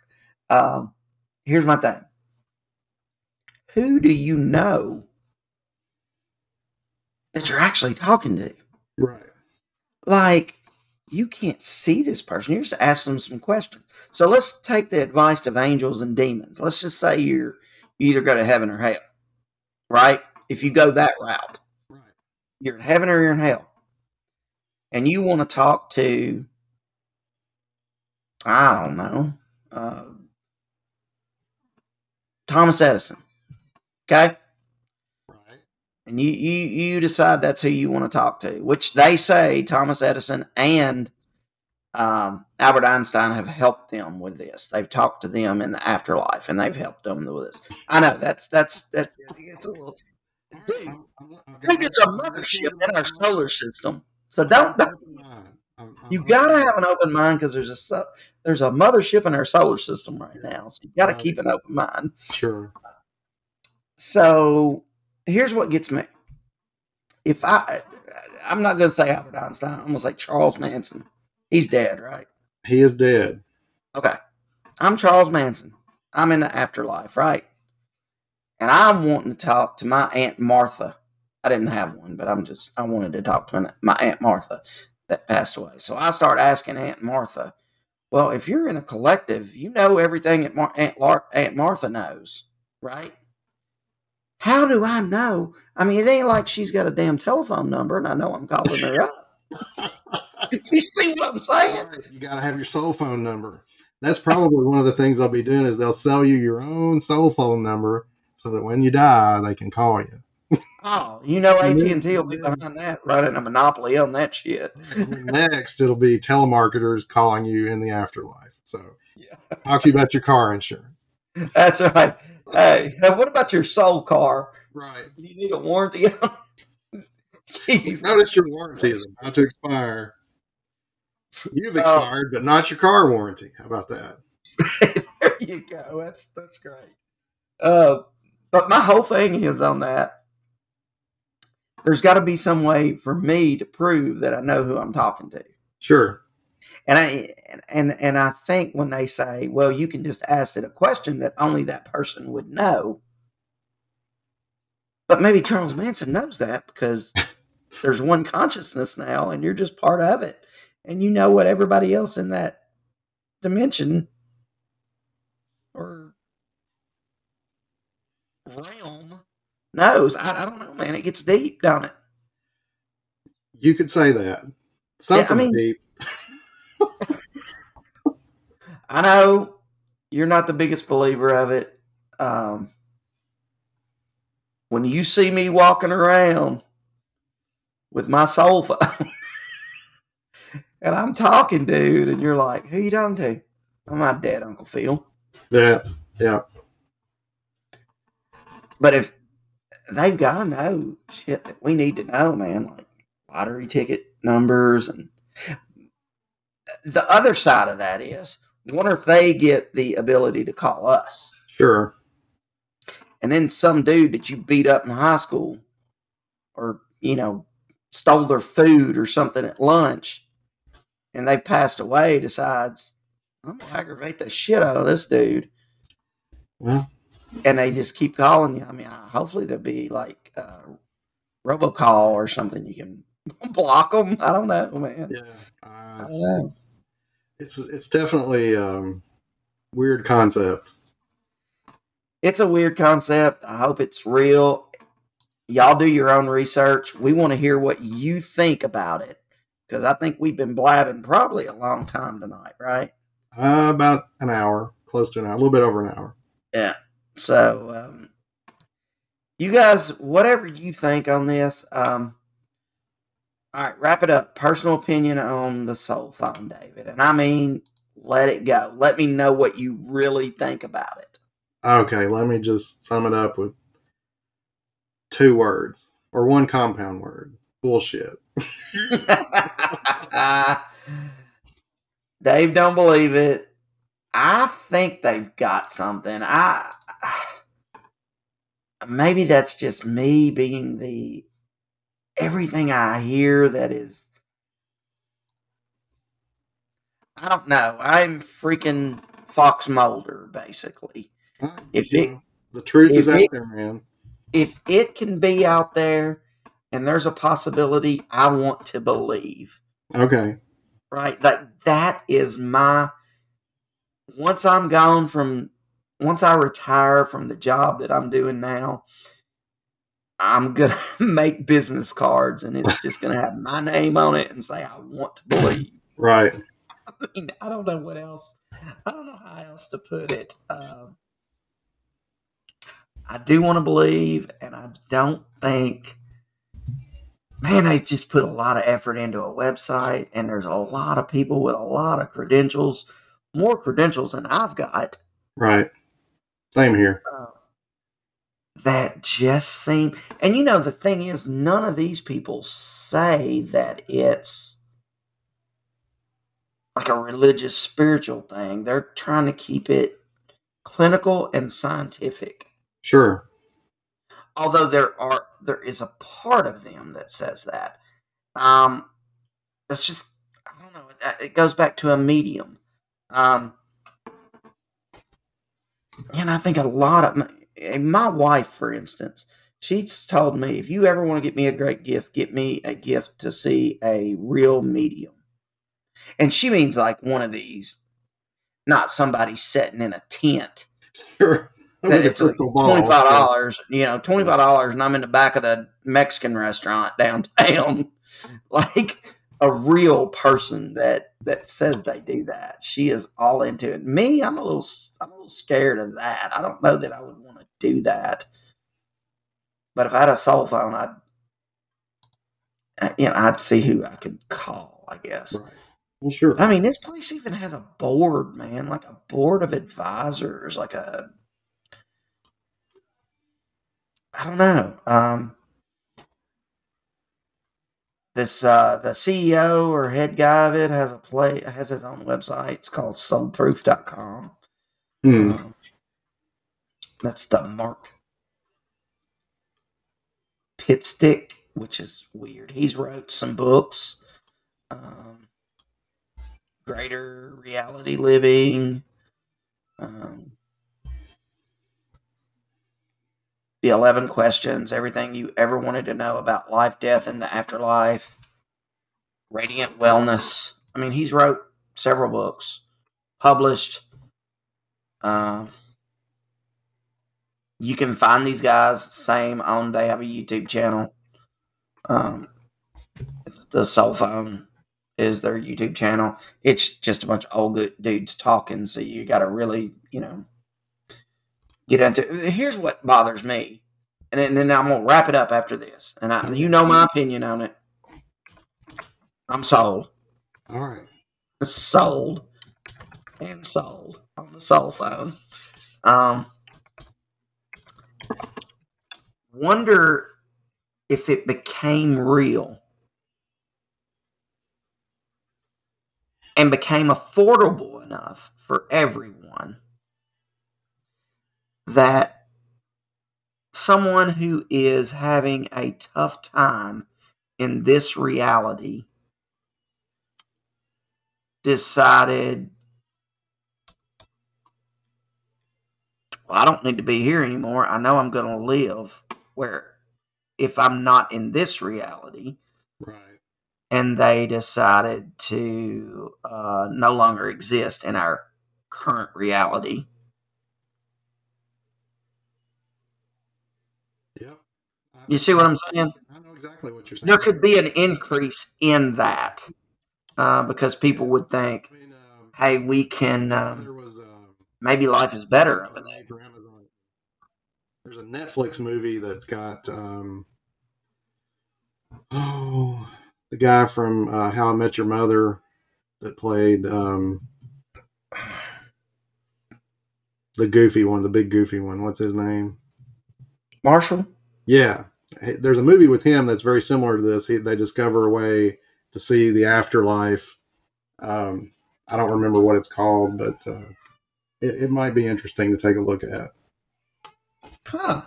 Um, here's my thing. Who do you know that you're actually talking to? Right. Like, you can't see this person. You're just asking them some questions. So let's take the advice of angels and demons. Let's just say you're you either go to heaven or hell, right? If you go that route, right, you're in heaven or you're in hell. And you want to talk to, I don't know, uh, Thomas Edison, okay? And you, you, you decide that's who you want to talk to, which they say Thomas Edison and um, Albert Einstein have helped them with this. They've talked to them in the afterlife, and they've helped them with this. I know, that's, that's, that, it's a little, dude, I think it's a mothership in our solar system. So don't, don't you got to have an open mind, because there's a, there's a mothership in our solar system right now. So you got to keep an open mind. Sure. So... here's what gets me. If I, I'm not going to say Albert Einstein. I'm going to say Charles Manson. He's dead, right? He is dead. Okay. I'm Charles Manson. I'm in the afterlife, right? And I'm wanting to talk to my Aunt Martha. I didn't have one, but I'm just, I wanted to talk to my Aunt Martha that passed away. So I start asking Aunt Martha, well, if you're in a collective, you know everything that Mar- Aunt, Lar- Aunt Martha knows, right? How do I know? I mean, it ain't like she's got a damn telephone number, and I know I'm calling her up. You see what I'm saying? Right, you got to have your soul phone number. That's probably one of the things they'll be doing is they'll sell you your own soul phone number so that when you die, they can call you. Oh, you know A T and T will be behind that, running a monopoly on that shit. Next, it'll be telemarketers calling you in the afterlife. So yeah. Talk to you about your car insurance. That's right. Hey, what about your soul car? Right. You need a warranty on it. Notice your warranty is about to expire. You've expired, uh, but not your car warranty. How about that? There you go. That's that's great. Uh, but my whole thing is on that. There's got to be some way for me to prove that I know who I'm talking to. Sure. And I and and I think when they say, well, you can just ask it a question that only that person would know. But maybe Charles Manson knows that because there's one consciousness now and you're just part of it. And you know what everybody else in that dimension or realm knows. I, I don't know, man. It gets deep, don't it? You could say that. Something yeah, I mean, deep. I know you're not the biggest believer of it. Um, when you see me walking around with my soul phone and I'm talking, dude, and you're like, who you talking to? I'm my dad, Uncle Phil. Yeah, yeah. But if they've got to know shit that we need to know, man, like lottery ticket numbers and... The other side of that is, I wonder if they get the ability to call us. Sure. And then some dude that you beat up in high school or, you know, stole their food or something at lunch and they passed away decides, I'm going to aggravate the shit out of this dude. Well. And they just keep calling you. I mean, hopefully there'll be like a robocall or something you can block them. I don't know, man. Yeah, uh, it's, know. It's, it's it's definitely a um, weird concept. It's a weird concept. I hope it's real. Y'all do your own research. We want to hear what you think about it because I think we've been blabbing probably a long time tonight, right? Uh, about an hour, close to an hour, a little bit over an hour. Yeah. So, um, you guys, whatever you think on this, um, all right, wrap it up. Personal opinion on the soul phone, David. And I mean, let it go. Let me know what you really think about it. Okay, let me just sum it up with two words or one compound word. Bullshit. Dave, don't believe it. I think they've got something. I maybe that's just me being the everything I hear that is, I don't know. I'm freaking Fox Mulder, basically. Yeah, if it, the truth is out it, there, man. If it can be out there and there's a possibility, I want to believe. Okay. Right? Like, that is my... Once I'm gone from... Once I retire from the job that I'm doing now, I'm going to make business cards, and it's just going to have my name on it and say, I want to believe. Right. I mean, I don't know what else. I don't know how else to put it. Um, I do want to believe, and I don't think... Man, they just put a lot of effort into a website, and there's a lot of people with a lot of credentials, more credentials than I've got. Right. Same here. Uh, that just seem... And, you know, the thing is, none of these people say that it's like a religious, spiritual thing. They're trying to keep it clinical and scientific. Sure. Although there are, there is a part of them that says that. Um, that's just, I don't know. It goes back to a medium. Um, and I think a lot of, my, my wife, for instance, she's told me, if you ever want to get me a great gift, get me a gift to see a real medium. And she means like one of these, not somebody sitting in a tent. Sure. That it's like twenty-five dollars, yeah. You know, twenty-five dollars, and I'm in the back of the Mexican restaurant downtown. Like a real person that, that says they do that. She is all into it. Me, I'm a little, I'm a little scared of that. I don't know that I would want to do that. But if I had a cell phone, I'd, you know, I'd see who I could call, I guess. Right. Well, sure. I mean, this place even has a board, man, like a board of advisors, like a. I don't know. Um, this uh, the C E O or head guy of it has a play has his own website. It's called soul proof dot com. Mm. Um, that's the Mark Pitstick, which is weird. He's wrote some books. Um, Greater Reality Living. Um The eleven questions, everything you ever wanted to know about life, death, and the afterlife, radiant wellness. I mean, he's wrote several books, published. Uh, you can find these guys, same on, they have a YouTube channel. Um, it's the SoulPhone is their YouTube channel. It's just a bunch of old good dudes talking, so you got to really, you know, get into. Here's what bothers me, and then, and then I'm gonna wrap it up after this. And I, you know my opinion on it. I'm sold. All right, sold and sold on the soul phone. Um, wonder if it became real and became affordable enough for everyone, that someone who is having a tough time in this reality decided, well, I don't need to be here anymore. I know I'm going to live where if I'm not in this reality. Right. And they decided to uh, no longer exist in our current reality. You see what I'm saying? I know exactly what you're saying. There could be an increase in that uh, because people would think, I mean, um, hey, we can, um, there was, um, maybe life is better. There's a Netflix movie that's got, um, oh, the guy from uh, How I Met Your Mother that played um, the goofy one, the big goofy one. What's his name? Marshall? Yeah. There's a movie with him that's very similar to this. He, they discover a way to see the afterlife. Um, I don't remember what it's called, but uh, it, it might be interesting to take a look at. Huh.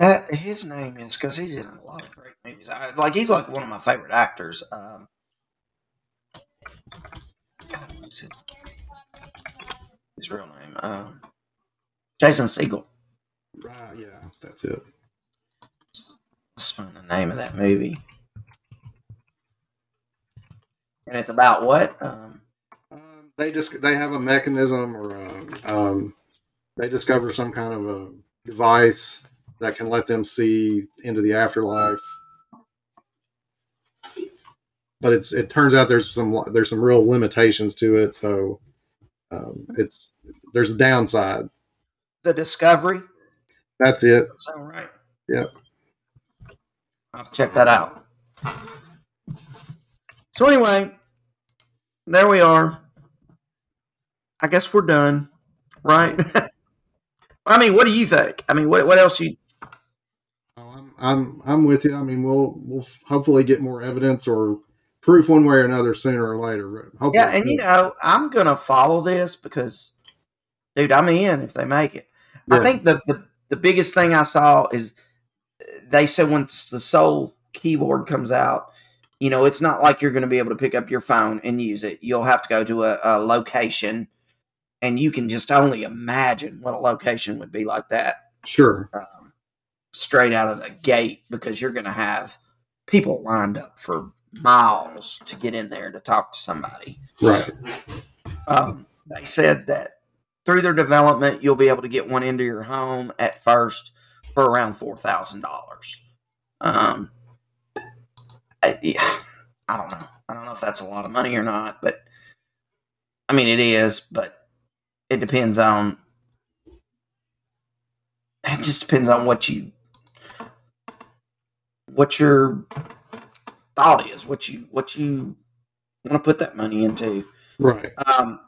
Uh, his name is, because he's in a lot of great movies. I, like, he's like one of my favorite actors. Um, God, what's his, his real name? Um, Jason Segel. Uh, yeah, that's it. Let's find the name of that movie. And it's about what? Um, um, they just they have a mechanism, or a, um, they discover some kind of a device that can let them see into the afterlife. But it's it turns out there's some there's some real limitations to it, so um, it's there's a downside. The Discovery. That's it. That's all right. Yep. I'll check that out. So anyway, there we are. I guess we're done, right? I mean, what do you think? I mean, what what else you? Oh, I'm I'm I'm with you. I mean, we'll we'll hopefully get more evidence or proof one way or another sooner or later. Hopefully. Yeah, and you know, I'm gonna follow this because, dude, I'm in if they make it. Yeah. I think the, the the biggest thing I saw is they said once the Soul keyboard comes out, you know, it's not like you're going to be able to pick up your phone and use it. You'll have to go to a, a location, and you can just only imagine what a location would be like that. Sure. Um, straight out of the gate, because you're going to have people lined up for miles to get in there to talk to somebody. Right. Um, they said that through their development, you'll be able to get one into your home at first for around four thousand dollars. Um, I, yeah, I don't know. I don't know if that's a lot of money or not, but I mean, it is, but it depends on, it just depends on what you, what your thought is, what you, what you want to put that money into. Right. Um,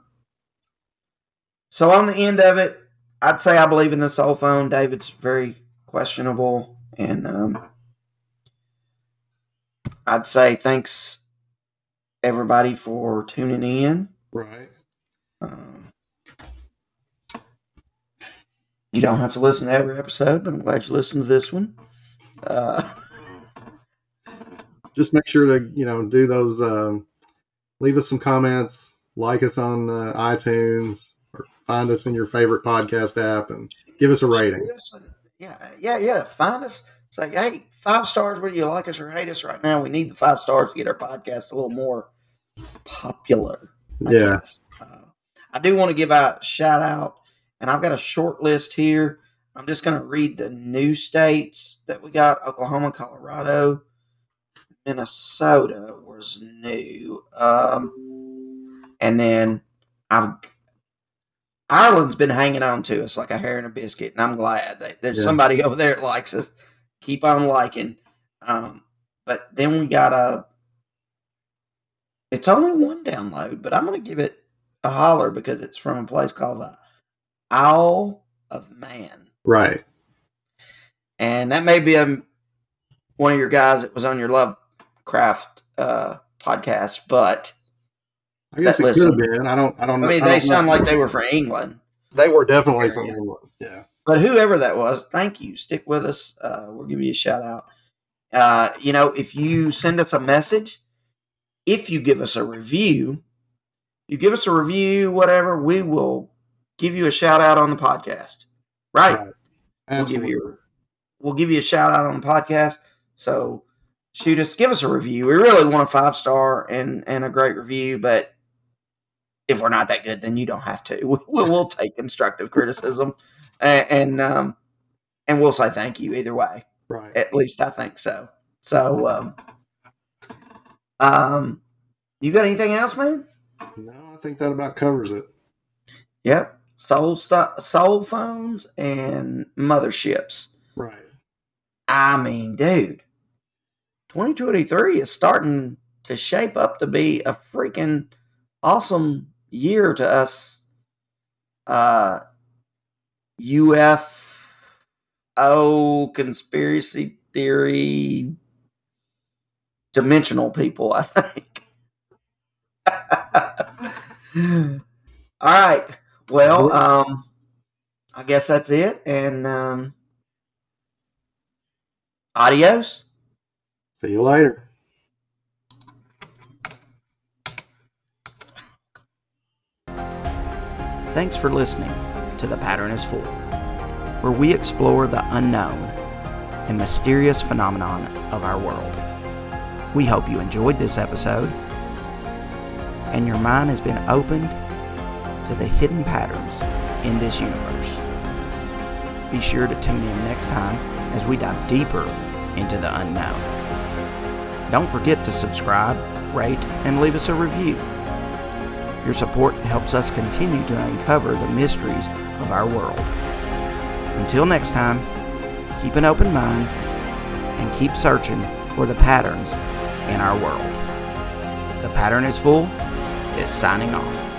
so on the end of it, I'd say I believe in the Soul Phone. David's very questionable, and, um, I'd say thanks, everybody, for tuning in. Right. Um, you don't have to listen to every episode, but I'm glad you listened to this one. Uh, Just make sure to, you know, do those, um, leave us some comments, like us on uh, iTunes, or find us in your favorite podcast app, and give us a rating. Yeah, yeah, yeah. Find us. It's like, hey, five stars, whether you like us or hate us right now. We need the five stars to get our podcast a little more popular. I yeah. Uh, I do want to give a shout out, and I've got a short list here. I'm just going to read the new states that we got. Oklahoma, Colorado, Minnesota was new. Um, and then I've Ireland's been hanging on to us like a hair and a biscuit, and I'm glad that there's yeah. somebody over there that likes us. Keep on liking. Um, but then we got a, it's only one download, but I'm going to give it a holler because it's from a place called the Isle of Man. Right. And that may be a, one of your guys that was on your Lovecraft uh, podcast, but I guess it listened. could have been. I don't, I don't know. I mean, I they sound know. like they were from England. They were definitely from England. Yeah. But whoever that was, thank you. Stick with us. Uh, we'll give you a shout out. Uh, you know, if you send us a message, if you give us a review, you give us a review, whatever, we will give you a shout out on the podcast. Right? Right. Absolutely. We'll give you, we'll give you a shout out on the podcast. So shoot us, give us a review. We really want a five star and, and a great review, but if we're not that good, then you don't have to. We'll, we'll take constructive criticism. And um, and we'll say thank you either way. Right. At least I think so. So, um, um, you got anything else, man? No, I think that about covers it. Yep. Soul st- soul phones and motherships. Right. I mean, dude, twenty twenty-three is starting to shape up to be a freaking awesome year to us. Uh. U F O conspiracy theory dimensional people, I think. All right. Well, um, I guess that's it. And um, Adios. See you later. Thanks for listening to The Pattern is Full, where we explore the unknown and mysterious phenomenon of our world. We hope you enjoyed this episode and your mind has been opened to the hidden patterns in this universe. Be sure to tune in next time as we dive deeper into the unknown. Don't forget to subscribe, rate, and leave us a review. Your support helps us continue to uncover the mysteries of our world. Until next time, keep an open mind and keep searching for the patterns in our world. The Pattern is Full is signing off.